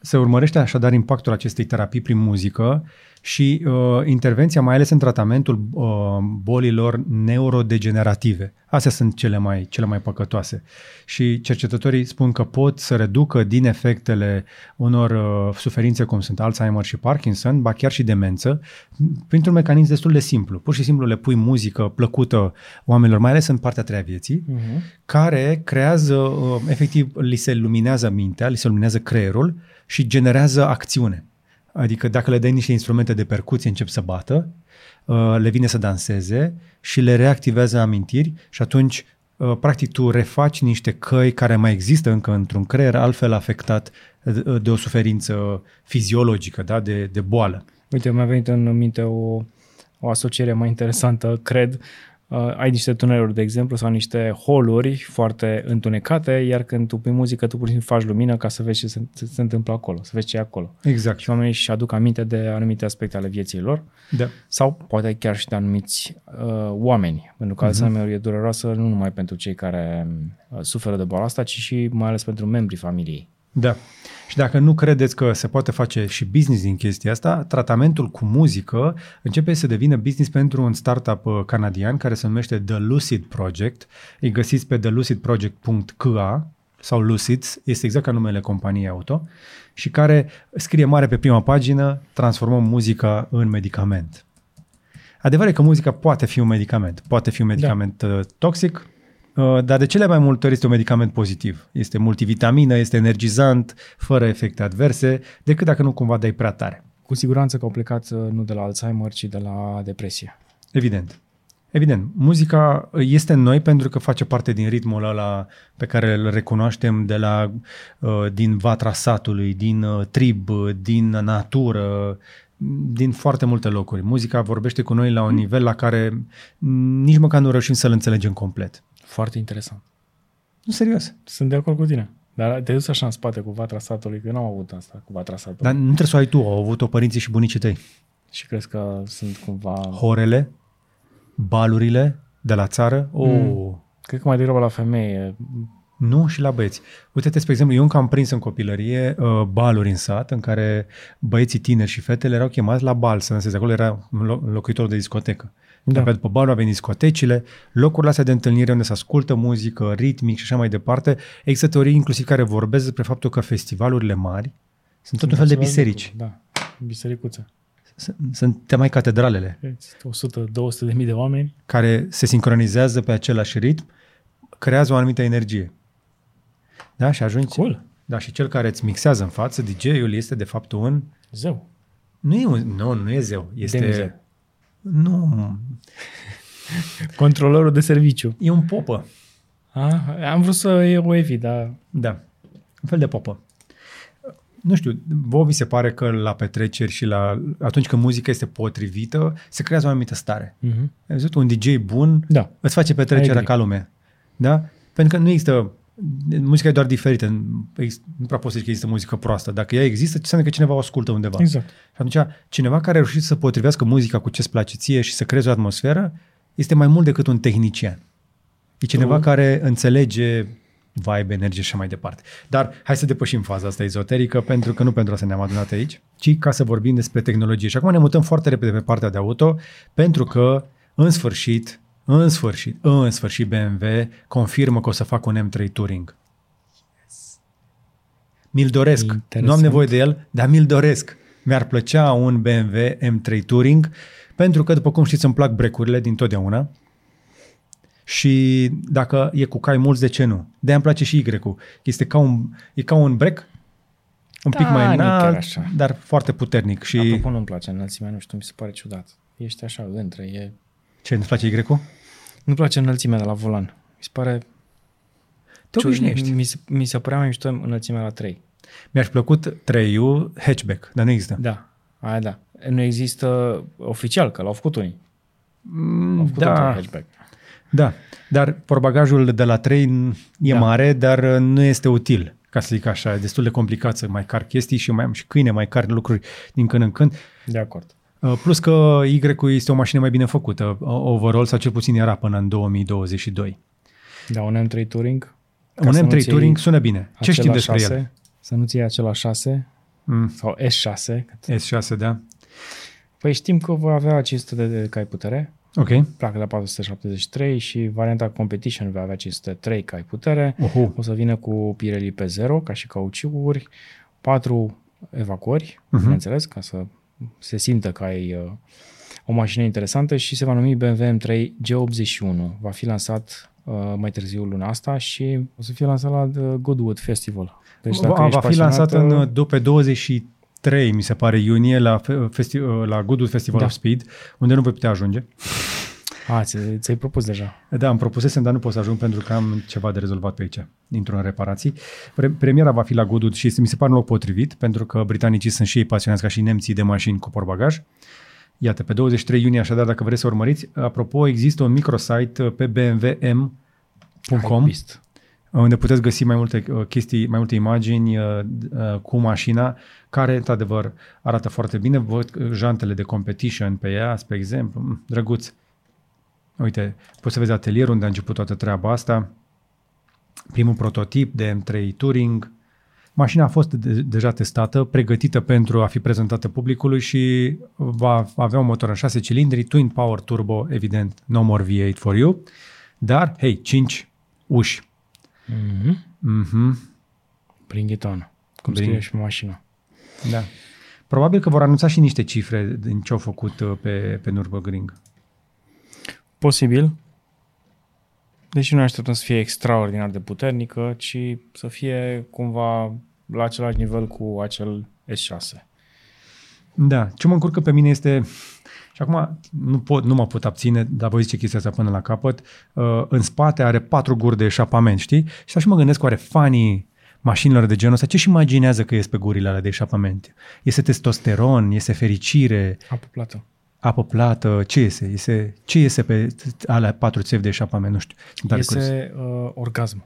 se urmărește așadar impactul acestei terapii prin muzică și intervenția mai ales în tratamentul bolilor neurodegenerative. Astea sunt cele mai păcătoase. Și cercetătorii spun că pot să reducă din efectele unor suferințe cum sunt Alzheimer și Parkinson, ba chiar și demență, printr-un mecanism destul de simplu. Pur și simplu le pui muzică plăcută oamenilor, mai ales în partea a treia vieții, care creează, efectiv, li se luminează mintea, li se luminează creierul și generează acțiune. Adică dacă le dai niște instrumente de percuție, încep să bată, le vine să danseze și le reactivează amintiri și atunci, practic, tu refaci niște căi care mai există încă într-un creier altfel afectat de o suferință fiziologică, da? de boală. Uite, mi-a venit în minte o asociere mai interesantă, cred. Ai niște tuneluri, de exemplu, sau niște holuri foarte întunecate, iar când tu pui muzică, tu pur și simplu faci lumină ca să vezi ce se întâmplă acolo, să vezi ce e acolo. Exact. Și oamenii își aduc aminte de anumite aspecte ale vieții lor, da. Sau poate chiar și de anumiți oameni, pentru că Alzheimer e dureroasă nu numai pentru cei care suferă de boala asta, ci și mai ales pentru membrii familiei. Da. Și dacă nu credeți că se poate face și business din chestia asta, tratamentul cu muzică începe să devină business pentru un startup canadian care se numește The Lucid Project. Îi găsiți pe thelucidproject.ca sau Lucid, este exact ca numele companiei auto, și care scrie mare pe prima pagină: transformăm muzica în medicament. Adevărul e că muzica poate fi un medicament. Poate fi un medicament toxic, dar de cele mai multe ori este un medicament pozitiv. Este multivitamină, este energizant, fără efecte adverse, decât dacă nu cumva dai prea tare. Cu siguranță că au plecat nu de la Alzheimer, ci de la depresie. Evident. Evident, muzica este în noi pentru că face parte din ritmul ăla pe care îl recunoaștem din vatra satului, din trib, din natură, din foarte multe locuri. Muzica vorbește cu noi la un nivel la care nici măcar nu reușim să-l înțelegem complet. Foarte interesant. Nu, serios. Sunt de acord cu tine. Dar te duci așa în spate cu vatra satului, că eu n-am avut asta cu vatra satului. Dar nu trebuie să o ai tu, au avut-o părinții și bunicii tăi. Și crezi că sunt cumva... Horele, balurile de la țară. Cred că mai degrabă la femeie. Nu, și la băieți. Uite-te, spre exemplu, eu încă am prins în copilărie baluri în sat, în care băieții tineri și fetele erau chemați la bal să danseze. Acolo era locuitorul de discotecă. Da. Apoi după balul a venit discotecile, locurile astea de întâlnire unde se ascultă muzică, ritmic și așa mai departe. Există teorii inclusiv care vorbesc despre faptul că festivalurile mari sunt tot un fel de biserici. Da, bisericuțe. Sunt mai catedralele. 100-200.000 de oameni. Care se sincronizează pe același ritm, creează o anumită energie. Da, și ajungi... Cool. Da, și cel care îți mixează în față, DJ-ul, este de fapt un... Zeu. Nu e zeu. Este... Demizeu. Nu. Controlorul de serviciu. E un popă. Am vrut să o evit, dar... Da. Un fel de popă. Nu știu, vouă vi se pare că la petreceri și atunci când muzica este potrivită, se creează o anumită stare. Ai văzut? Un DJ bun îți face petrecerea ca lume. Da? Pentru că nu există... Muzica e doar diferită. Nu prea poți să zici că există muzică proastă. Dacă ea există, înseamnă că cineva o ascultă undeva. Exact. Și atunci, cineva care a reușit să potrivească muzica cu ce-ți place ție și să creeze o atmosferă, este mai mult decât un tehnician. E cineva care înțelege vibe, energie și așa mai departe. Dar hai să depășim faza asta ezoterică, pentru că nu pentru asta ne-am adunat aici, ci ca să vorbim despre tehnologie. Și acum ne mutăm foarte repede pe partea de auto, pentru că, în sfârșit, BMW confirmă că o să facă un M3 Touring. Yes. Mi-l doresc. Interesant. Nu am nevoie de el, dar mi-l doresc. Mi-ar plăcea un BMW M3 Touring, pentru că, după cum știți, îmi plac breacurile din totdeauna. Și dacă e cu cai mulți, de ce nu? De-aia îmi place și Y-ul. Este ca un break, un pic mai înalt, dar foarte puternic. Și... Apropo, nu-mi place înălțimea, nu știu, mi se pare ciudat. Ești așa, Ce, nu-ți place Y-ul? Nu-mi place înălțimea de la volan. Mi se pare... Mi se părea mai mișto înălțimea la 3. Mi-aș plăcut 3-ul hatchback, dar nu există. Da, aia da. Nu există oficial, că l-au făcut unii. L-au făcut unii hatchback. Da, dar porbagajul de la 3 e mare, dar nu este util, ca să zic așa. E destul de complicat să mai car chestii și mai am și câine, mai car lucruri din când în când. De acord. Plus că Y-ul este o mașină mai bine făcută, overall, sau cel puțin era până în 2022. Da, un M3 Touring? Un M3 Touring sună bine. Ce știm despre el? Să nu ți iei acela 6 sau S6. S6, da. Păi știm că voi avea 500 de cai putere, okay, placă la 473 și varianta Competition va avea 503 cai putere, o să vină cu pirelii pe 0 ca și cauciuri, 4 evacuări, bineînțeles, ca să se simtă că ai o mașină interesantă și se va numi BMW M3 G81. Va fi lansat mai târziu luna asta și o să fie lansat la Goodwood Festival. Deci dacă va fi lansat pe 23, mi se pare, iunie la Goodwood Festival of Speed, unde nu voi putea ajunge. Ți-ai propus deja. Da, îmi propusesem, dar nu pot să ajung pentru că am ceva de rezolvat pe aici, dintr-o reparații. Premiera va fi la Goodwood și mi se pare un loc potrivit, pentru că britanicii sunt și ei pasionați ca și nemții de mașini cu portbagaj. Iată, pe 23 iunie, așadar, dacă vreți să urmăriți, apropo, există un microsite pe bmwm.com unde puteți găsi mai multe chestii, mai multe imagini cu mașina, care, într-adevăr, arată foarte bine. Văd jantele de competition pe ea, spre exemplu, drăguț. Uite, poți să vezi atelierul unde a început toată treaba asta, primul prototip de M3 Touring. Mașina a fost deja testată, pregătită pentru a fi prezentată publicului și va avea un motor în 6 cilindri, twin power turbo, evident, no more V8 for you, dar, hei, 5 uși. Prin ghiton, cum scrie și mașina. Da. Probabil că vor anunța și niște cifre din ce au făcut pe Nürburgring. Posibil. Deci nu așteptăm să fie extraordinar de puternică, ci să fie cumva la același nivel cu acel S6. Da, ce mă încurcă pe mine este, și acum nu mă pot abține, dar voi zice chestia asta până la capăt, în spate are 4 guri de eșapament, știi? Și așa mă gândesc, oare fanii mașinilor de genul ăsta, ce-și imaginează că ies pe gurile alea de eșapament? Iese testosteron, iese fericire? Apă plată, ce iese? Ce iese pe alea 4 țevi de eșapament? Nu știu. Iese orgasm.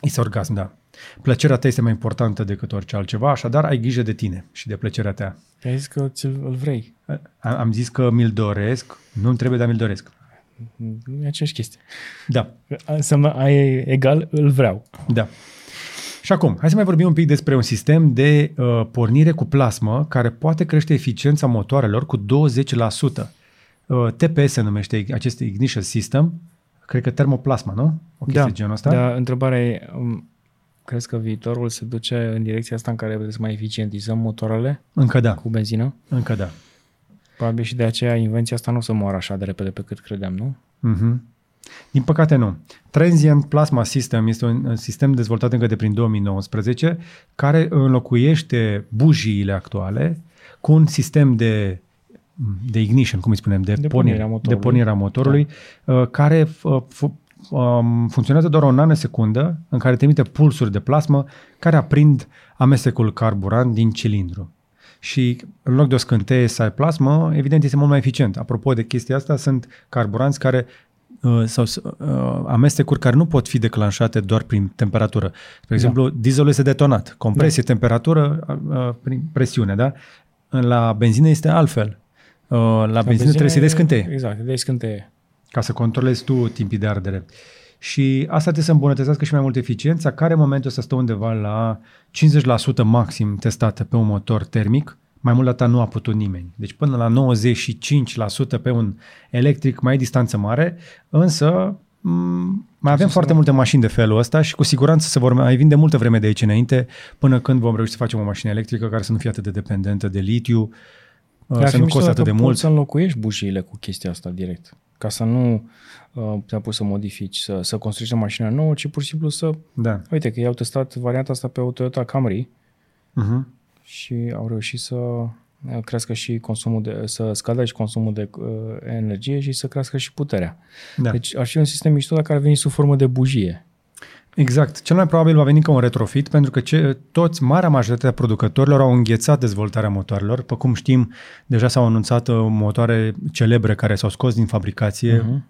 Iese orgasm, da. Plăcerea ta este mai importantă decât orice altceva, așadar ai grijă de tine și de plăcerea ta. Ai zis că îl vrei. Am zis că mi-l doresc, nu-mi trebuie, dar mi-l doresc. Nu e aceeași chestie. Da. Înseamnă ai egal, îl vreau. Da. Și acum, hai să mai vorbim un pic despre un sistem de pornire cu plasmă care poate crește eficiența motoarelor cu 20%. TPS se numește acest ignition system, cred că termoplasma, nu? O chestie genul ăsta. Da, întrebarea e, crezi că viitorul se duce în direcția asta în care trebuie să mai eficientizăm motoarele? Încă da. Cu benzină? Încă da. Probabil și de aceea invenția asta nu o să moară așa de repede pe cât credeam, nu? Mhm. Din păcate nu. Transient Plasma System este un sistem dezvoltat încă de prin 2019 care înlocuiește bujiile actuale cu un sistem de ignition, cum îi spunem, de pornire a motorului, care funcționează doar o nanosecundă în care trimite pulsuri de plasmă care aprind amestecul carburant din cilindru. Și în loc de o scânteie să ai plasmă, evident este mult mai eficient. Apropo de chestia asta, sunt carburanți care amestecuri care nu pot fi declanșate doar prin temperatură. De exemplu, dieselul este detonat. Compresie, temperatură, prin presiune, da? La benzină este altfel. La benzină trebuie să-i dai scânteie. Exact, dai scânteie. Ca să controlezi tu timpii de ardere. Și asta trebuie să îmbunătățească și mai mult eficiența, care în momentul ăsta stă undeva la 50% maxim testată pe un motor termic. Mai mult data nu a putut nimeni. Deci până la 95% pe un electric mai e distanță mare, însă mai avem foarte multe mașini de felul ăsta și cu siguranță se vor mai vinde multă vreme de aici înainte până când vom reuși să facem o mașină electrică care să nu fie atât de dependentă de litiu, să nu coste atât de mult. Să înlocuiești bujiile cu chestia asta direct, ca să nu te-a pus să modifici, să construiești o mașină nouă, ci pur și simplu să... Da. Uite că i-au testat varianta asta pe o Toyota Camry, și au reușit să crească și consumul să scadă și consumul de energie și să crească și puterea. Da. Deci ar fi un sistem mișto dacă ar veni sub formă de bujie. Exact. Cel mai probabil va veni ca un retrofit, pentru că marea majoritatea producătorilor au înghețat dezvoltarea motoarelor. După cum știm, deja s-au anunțat motoare celebre care s-au scos din fabricație.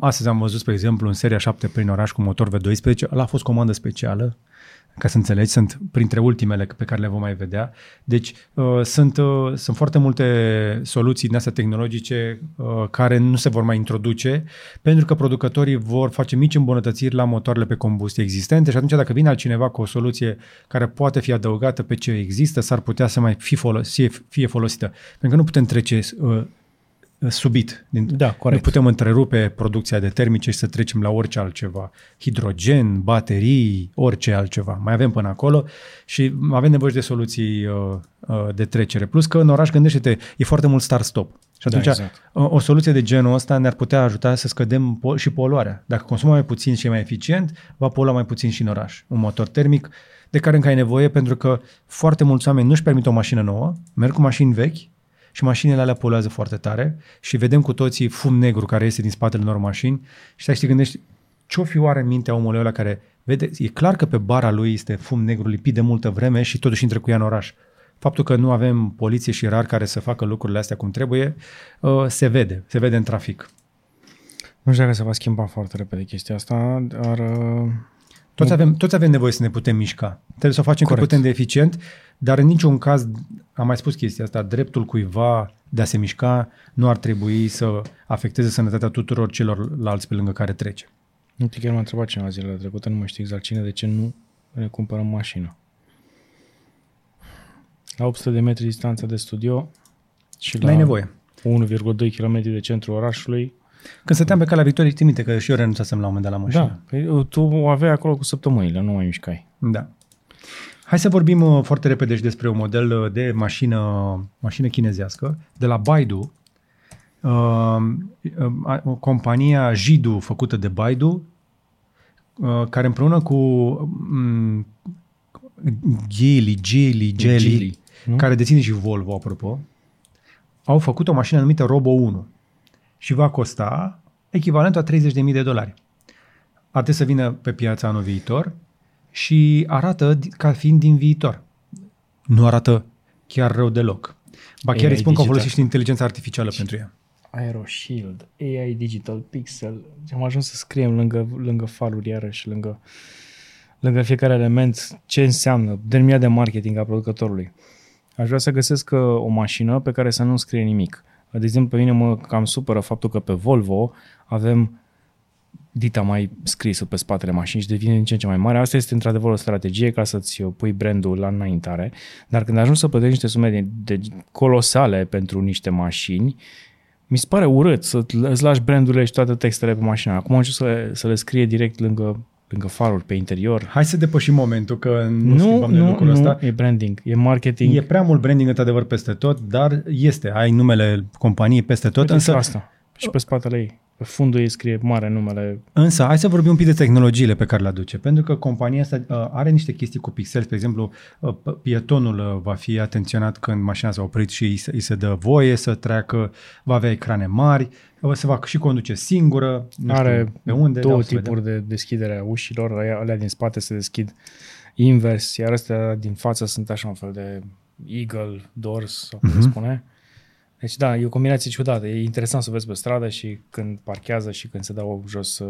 Astăzi am văzut, spre exemplu, în seria 7 prin oraș cu motor V12. Ăla a fost comandă specială. Ca să înțelegi, sunt printre ultimele pe care le vom mai vedea. Deci sunt foarte multe soluții din astea tehnologice care nu se vor mai introduce pentru că producătorii vor face mici îmbunătățiri la motoarele pe combustie existente și atunci dacă vine altcineva cu o soluție care poate fi adăugată pe ce există, s-ar putea să mai fie folosită. Pentru că nu putem trece subit. Da, corect. Nu putem întrerupe producția de termice și să trecem la orice altceva. Hidrogen, baterii, orice altceva. Mai avem până acolo și avem nevoie de soluții de trecere. Plus că în oraș, gândește-te, e foarte mult start-stop. Și atunci exact. O soluție de genul ăsta ne-ar putea ajuta să scădem și poluarea. Dacă consumăm mai puțin și e mai eficient, va polua mai puțin și în oraș. Un motor termic de care încă ai nevoie pentru că foarte mulți oameni nu-și permit o mașină nouă, merg cu mașini vechi, și mașinile alea poluează foarte tare și vedem cu toții fum negru care iese din spatele unor mașini și stai și te gândești ce-o fi oare în mintea omului ăla care vede, e clar că pe bara lui este fum negru lipit de multă vreme și totuși intră cu ea în oraș. Faptul că nu avem poliție și rar care să facă lucrurile astea cum trebuie, se vede în trafic. Nu știu dacă se va schimba foarte repede chestia asta, dar... Toți avem nevoie să ne putem mișca. Trebuie să o facem cât putem de eficient, dar în niciun caz, am mai spus chestia asta, dreptul cuiva de a se mișca nu ar trebui să afecteze sănătatea tuturor celorlalți pe lângă care trece. Nu știu, chiar m-a întrebat cineva zilele trecute, nu mai știu exact cine, de ce nu ne cumpărăm mașină. La 800 de metri distanță de studio și la 1,2 km de centrul orașului. Când stăteam pe Calea Victoriei, ții minte că și eu renunțasem la un moment dat la mașină. Da, păi tu o aveai acolo cu săptămânile, nu mai mișcai. Da. Hai să vorbim foarte repede și despre un model de mașină chinezească, de la Baidu. Compania Jidu, făcută de Baidu, care împreună cu Geely, care deține și Volvo, apropo, au făcut o mașină numită Robo 1. Și va costa echivalentul a $30,000. Ar trebui să vină pe piața anul viitor și arată ca fiind din viitor. Nu arată chiar rău deloc. Ba chiar AI îi spun digital. Că folosește inteligența artificială pentru ea. Aeroshield, AI Digital Pixel. Am ajuns să scriem lângă faruri iarăși, lângă fiecare element ce înseamnă denumirea de marketing a producătorului. Aș vrea să găsesc o mașină pe care să nu scrie nimic. De exemplu, pe mine mă cam supără faptul că pe Volvo avem dita mai scrisul pe spatele mașinii și devine din ce în ce mai mare. Asta este într-adevăr o strategie ca să-ți pui brandul la înaintare, dar când ajungi să plătești niște sume de colosale pentru niște mașini, mi se pare urât să îți lași brandurile și toate textele pe mașină. Acum am să le scrie direct lângă faruri, pe interior. Hai să depășim momentul că nu schimbăm lucrul ăsta. Nu, e branding, e marketing. E prea mult branding într-adevăr peste tot, dar este. Ai numele companiei peste tot. Uite, însă asta. Și pe spatele ei. Pe fundul ei scrie mare numele. Însă, hai să vorbim un pic de tehnologiile pe care le aduce. Pentru că compania asta are niște chestii cu pixel. De exemplu, pietonul va fi atenționat când mașina s-a oprit și îi se dă voie să treacă. Va avea ecrane mari. Se va și conduce singură. Are pe unde, două tipuri de deschidere a ușilor. Alea din spate se deschid invers, iar astea din față sunt așa un fel de eagle doors, sau cum se spune. Deci da, e o combinație ciudată. E interesant să vezi pe stradă și când parchează și când se dau jos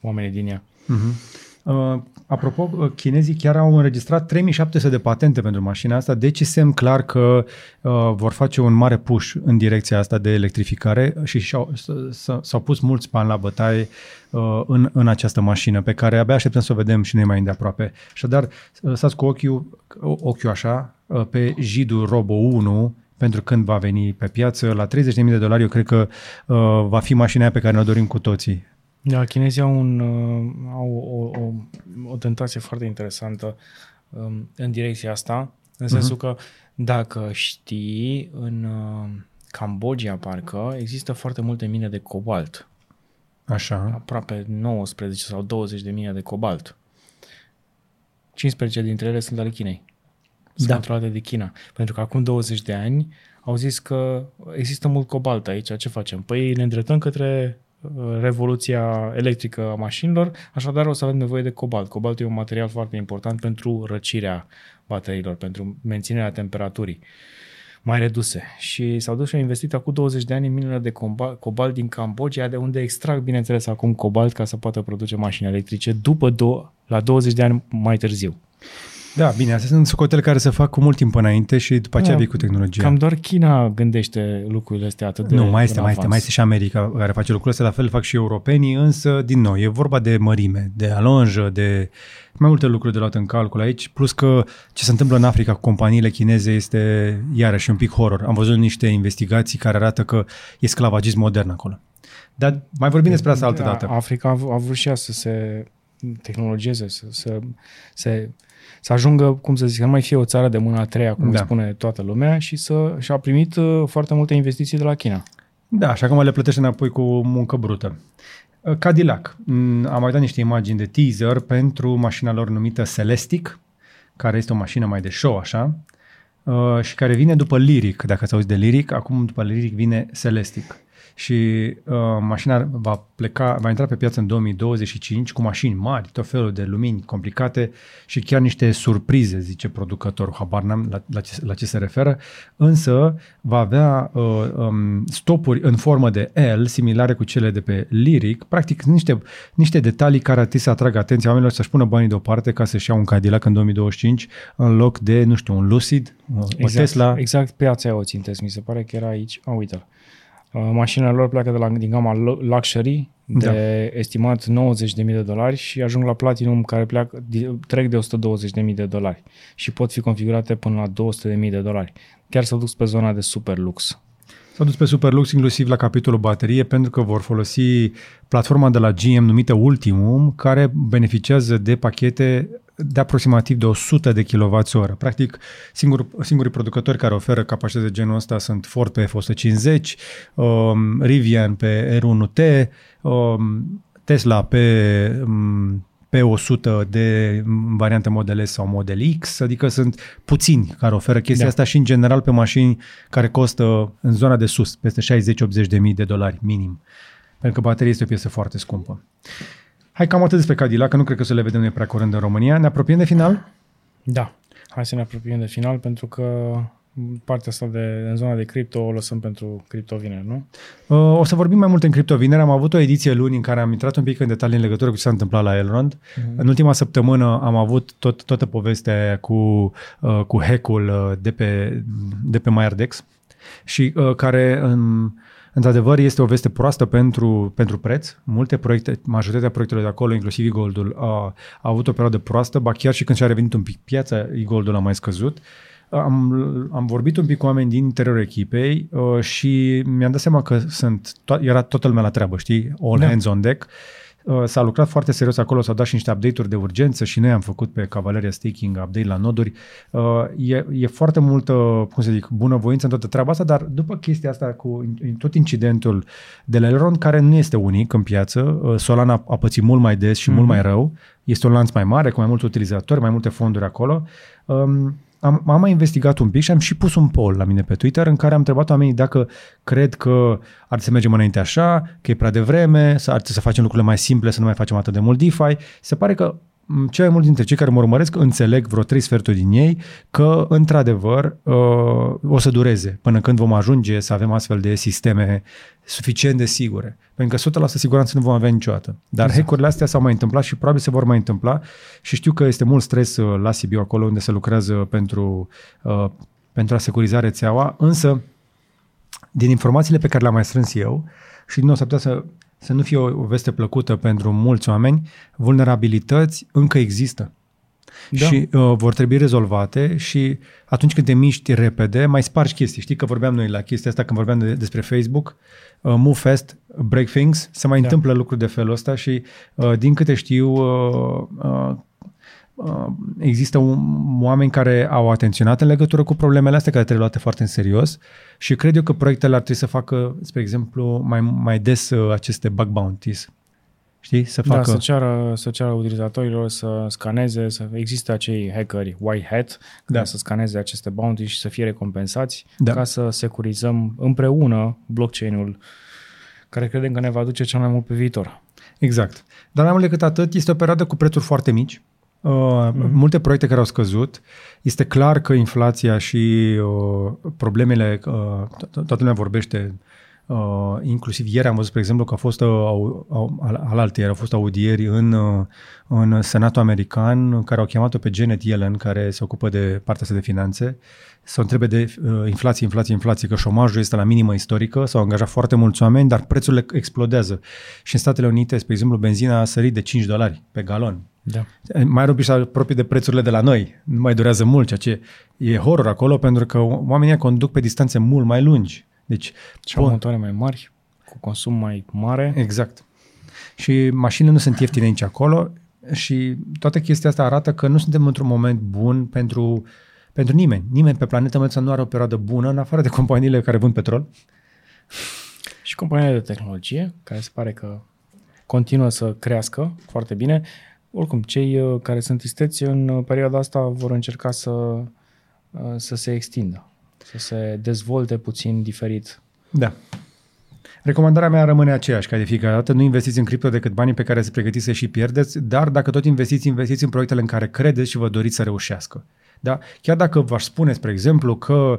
oamenii din ea. Apropo, chinezii chiar au înregistrat 3700 de patente pentru mașina asta, deci semn clar că vor face un mare push în direcția asta de electrificare și s-au pus mulți bani la bătaie în această mașină pe care abia așteptăm să o vedem și noi mai îndeaproape. Așadar, stați cu ochiul așa pe Jidu Robo 1 pentru când va veni pe piață. La $30,000 eu cred că va fi mașina pe care ne-o dorim cu toții. Da, chinezii au o tentație foarte interesantă în direcția asta, în sensul că dacă știi, în Cambodgia parcă există foarte multe mine de cobalt. Așa. Aproape 19 sau 20 de mine de cobalt. 15 dintre ele sunt ale Chinei. Sunt controlate de China. Pentru că acum 20 de ani au zis că există mult cobalt aici. Ce facem? Păi ne îndreptăm către revoluția electrică a mașinilor, așadar o să avem nevoie de cobalt. Cobaltul e un material foarte important pentru răcirea bateriilor, pentru menținerea temperaturii mai reduse. Și s-au dus și au investit acum 20 de ani în minele de cobalt din Cambodgia, de unde extrag, bineînțeles, acum cobalt ca să poată produce mașini electrice la 20 de ani mai târziu. Da, bine, astea sunt socotele care se fac cu mult timp înainte și după aceea vii cu tehnologia. Cam doar China gândește lucrurile astea atât de... Nu, mai este și America care face lucrurile astea, la fel fac și europenii, însă, din nou, e vorba de mărime, de alonjă, de mai multe lucruri de luat în calcul aici, plus că ce se întâmplă în Africa cu companiile chineze este, iarăși, un pic horror. Am văzut niște investigații care arată că e sclavagism modern acolo. Dar mai vorbim despre asta altă dată. Africa a vrut și ea să se tehnologieze, să ajungă, cum să zic, să nu mai fie o țară de mâna a treia, cum spune toată lumea, și și-a primit foarte multe investiții de la China. Da, așa că le plătește înapoi cu muncă brută. Cadillac. Am mai dat niște imagini de teaser pentru mașina lor numită Celestic, care este o mașină mai de show, așa, și care vine după Lyric, dacă ați auzit de Lyric, acum după Lyric vine Celestic. Și mașina va intra pe piață în 2025 cu mașini mari, tot felul de lumini complicate și chiar niște surprize, zice producătorul, habar n-am la ce se referă, însă va avea stopuri în formă de L, similare cu cele de pe Lyric, practic niște detalii care ar trebui să atragă atenția oamenilor să-și pună banii deoparte ca să-și iau un Cadillac în 2025 în loc de, nu știu, un Lucid, o Tesla. Exact, piața aia o țintesc, mi se pare că era aici, uite-l. Mașinile lor pleacă din gama luxury de estimat $90,000 și ajung la platinum care trec de $120,000 și pot fi configurate până la $200,000. Chiar s-au dus pe zona de super lux. S-au dus pe super lux inclusiv la capitolul baterie pentru că vor folosi platforma de la GM numită Ultium care beneficiază de pachete de aproximativ de 100 de kWh. Practic, singurii producători care oferă capacități de genul ăsta sunt Ford pe F-150, Rivian pe R1T, Tesla pe 100 de variante Model S sau Model X, adică sunt puțini care oferă chestia asta și în general pe mașini care costă în zona de sus, peste $60,000-$80,000 minim, pentru că bateria este o piesă foarte scumpă. Hai, cam atât despre Cadillac, că nu cred că să le vedem noi prea curând în România. Ne apropiem de final? Da, hai să ne apropiem de final, pentru că partea asta în zona de cripto o lăsăm pentru Crypto Winner, nu? O să vorbim mai mult în Crypto Winner. Am avut o ediție luni în care am intrat un pic în detalii în legătură cu ce s-a întâmplat la Elrond. Mm-hmm. În ultima săptămână am avut toată povestea cu hack-ul de pe MyRDEX și care într-adevăr, este o veste proastă pentru preț. Multe proiecte, majoritatea proiectelor de acolo, inclusiv e-gold-ul, a avut o perioadă proastă, ba chiar și când și-a revenit un pic piața, e-gold-ul a mai scăzut. Am vorbit un pic cu oameni din interiorul echipei și mi-am dat seama că era toată lumea la treabă, știi? All hands on deck. S-a lucrat foarte serios acolo, s-au dat și niște update-uri de urgență și noi am făcut pe Cavaleria Staking update la noduri. E foarte multă, bunăvoință în toată treaba asta, dar după chestia asta cu tot incidentul de la Elrond, care nu este unic în piață, Solana a pățit mult mai des și mult mai rău, este un lanț mai mare, cu mai mulți utilizatori, mai multe fonduri acolo. Am mai investigat un pic și am și pus un poll la mine pe Twitter în care am întrebat oamenii dacă cred că ar să mergem înainte așa, că e prea devreme, ar trebui să facem lucrurile mai simple, să nu mai facem atât de mult DeFi. Se pare că cei mai mulți dintre cei care mă urmăresc înțeleg, vreo 3 sferturi din ei, că într-adevăr o să dureze până când vom ajunge să avem astfel de sisteme suficient de sigure. Pentru că 100% siguranță nu vom avea niciodată. Dar hack-urile astea s-au mai întâmplat și probabil se vor mai întâmpla și știu că este mult stres la Sibiu, acolo unde se lucrează pentru a securiza rețeaua, însă din informațiile pe care le-am mai strâns eu și din nou s-ar putea să nu fie o veste plăcută pentru mulți oameni, vulnerabilități încă există. Da. Și vor trebui rezolvate și atunci când te miști repede, mai spargi chestii. Știi că vorbeam noi la chestia asta când vorbeam despre Facebook, move fast, break things, se mai întâmplă lucruri de felul ăsta și din câte știu există oameni care au atenționat în legătură cu problemele astea care trebuie luate foarte în serios și cred eu că proiectele ar trebui să facă, spre exemplu, mai des aceste bug bounties. Știi? Să facă... Da, să ceară utilizatorilor să scaneze, să existe acei hackeri white hat ca să scaneze aceste bounties și să fie recompensați ca să securizăm împreună blockchain-ul care credem că ne va duce cel mai mult pe viitor. Exact. Dar mai mult decât atât, este o perioadă cu prețuri foarte mici. Multe proiecte care au scăzut. Este clar că inflația și problemele, toată lumea vorbește Inclusiv ieri am văzut, spre exemplu, că au fost audieri în Senatul American, care au chemat-o pe Janet Yellen, care se ocupă de partea asta de finanțe, să o întrebe de inflație, că șomajul este la minimă istorică, s-au angajat foarte mulți oameni, dar prețurile explodează. Și în Statele Unite, spre exemplu, benzina a sărit de $5 pe galon. Da. Mai rupi și apropii de prețurile de la noi. Nu mai durează mult, ceea ce e horror acolo, pentru că oamenii conduc pe distanțe mult mai lungi. Deci, și au motoare mai mari, cu consum mai mare. Exact. Și mașinile nu sunt ieftine nici acolo și toată chestia asta arată că nu suntem într-un moment bun pentru nimeni. Nimeni pe planetă măi nu are o perioadă bună, în afară de companiile care vând petrol. Și companiile de tehnologie, care se pare că continuă să crească foarte bine. Oricum, cei care sunt isteți în perioada asta vor încerca să se extindă, să se dezvolte puțin diferit. Da. Recomandarea mea rămâne aceeași ca de fiecare dată. Nu investiți în cripto decât banii pe care se pregătiți să și pierdeți, dar dacă tot investiți în proiectele în care credeți și vă doriți să reușească. Da? Chiar dacă v-aș spune, spre exemplu, că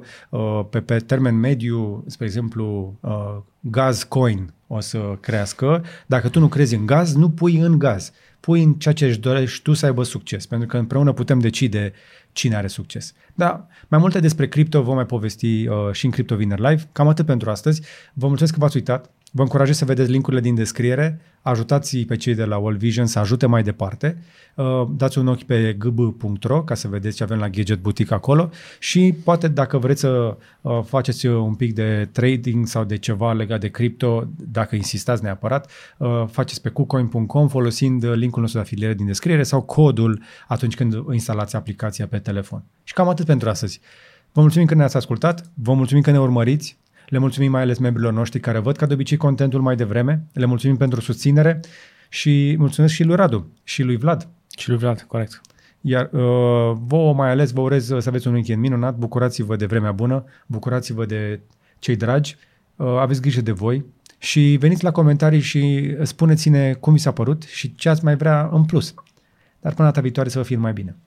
pe termen mediu, spre exemplu, Gazcoin o să crească, dacă tu nu crezi în gaz, nu pui în gaz. Pui în ceea ce își dorești tu să aibă succes, pentru că împreună putem decide cine are succes. Dar mai multe despre cripto vom mai povesti și în Crypto Winner Live. Cam atât pentru astăzi. Vă mulțumesc că v-ați uitat. Vă încurajez să vedeți linkurile din descriere. Ajutați pe cei de la World Vision să ajute mai departe. Dați un ochi pe gadgetboutique.ro ca să vedeți ce avem la Gadget Boutique acolo și poate dacă vreți să faceți un pic de trading sau de ceva legat de cripto, dacă insistați neapărat, faceți pe kucoin.com folosind linkul nostru de afiliere din descriere sau codul atunci când instalați aplicația pe telefon. Și cam atât pentru astăzi. Vă mulțumim că ne-ați ascultat, vă mulțumim că ne urmăriți. Le mulțumim mai ales membrilor noștri care văd ca de obicei contentul mai devreme. Le mulțumim pentru susținere și mulțumesc și lui Radu și lui Vlad. Și lui Vlad, corect. Iar vouă mai ales vă urez să aveți un weekend minunat. Bucurați-vă de vremea bună, bucurați-vă de cei dragi, aveți grijă de voi și veniți la comentarii și spuneți-ne cum vi s-a părut și ce ați mai vrea în plus. Dar până data viitoare să vă fie mai bine.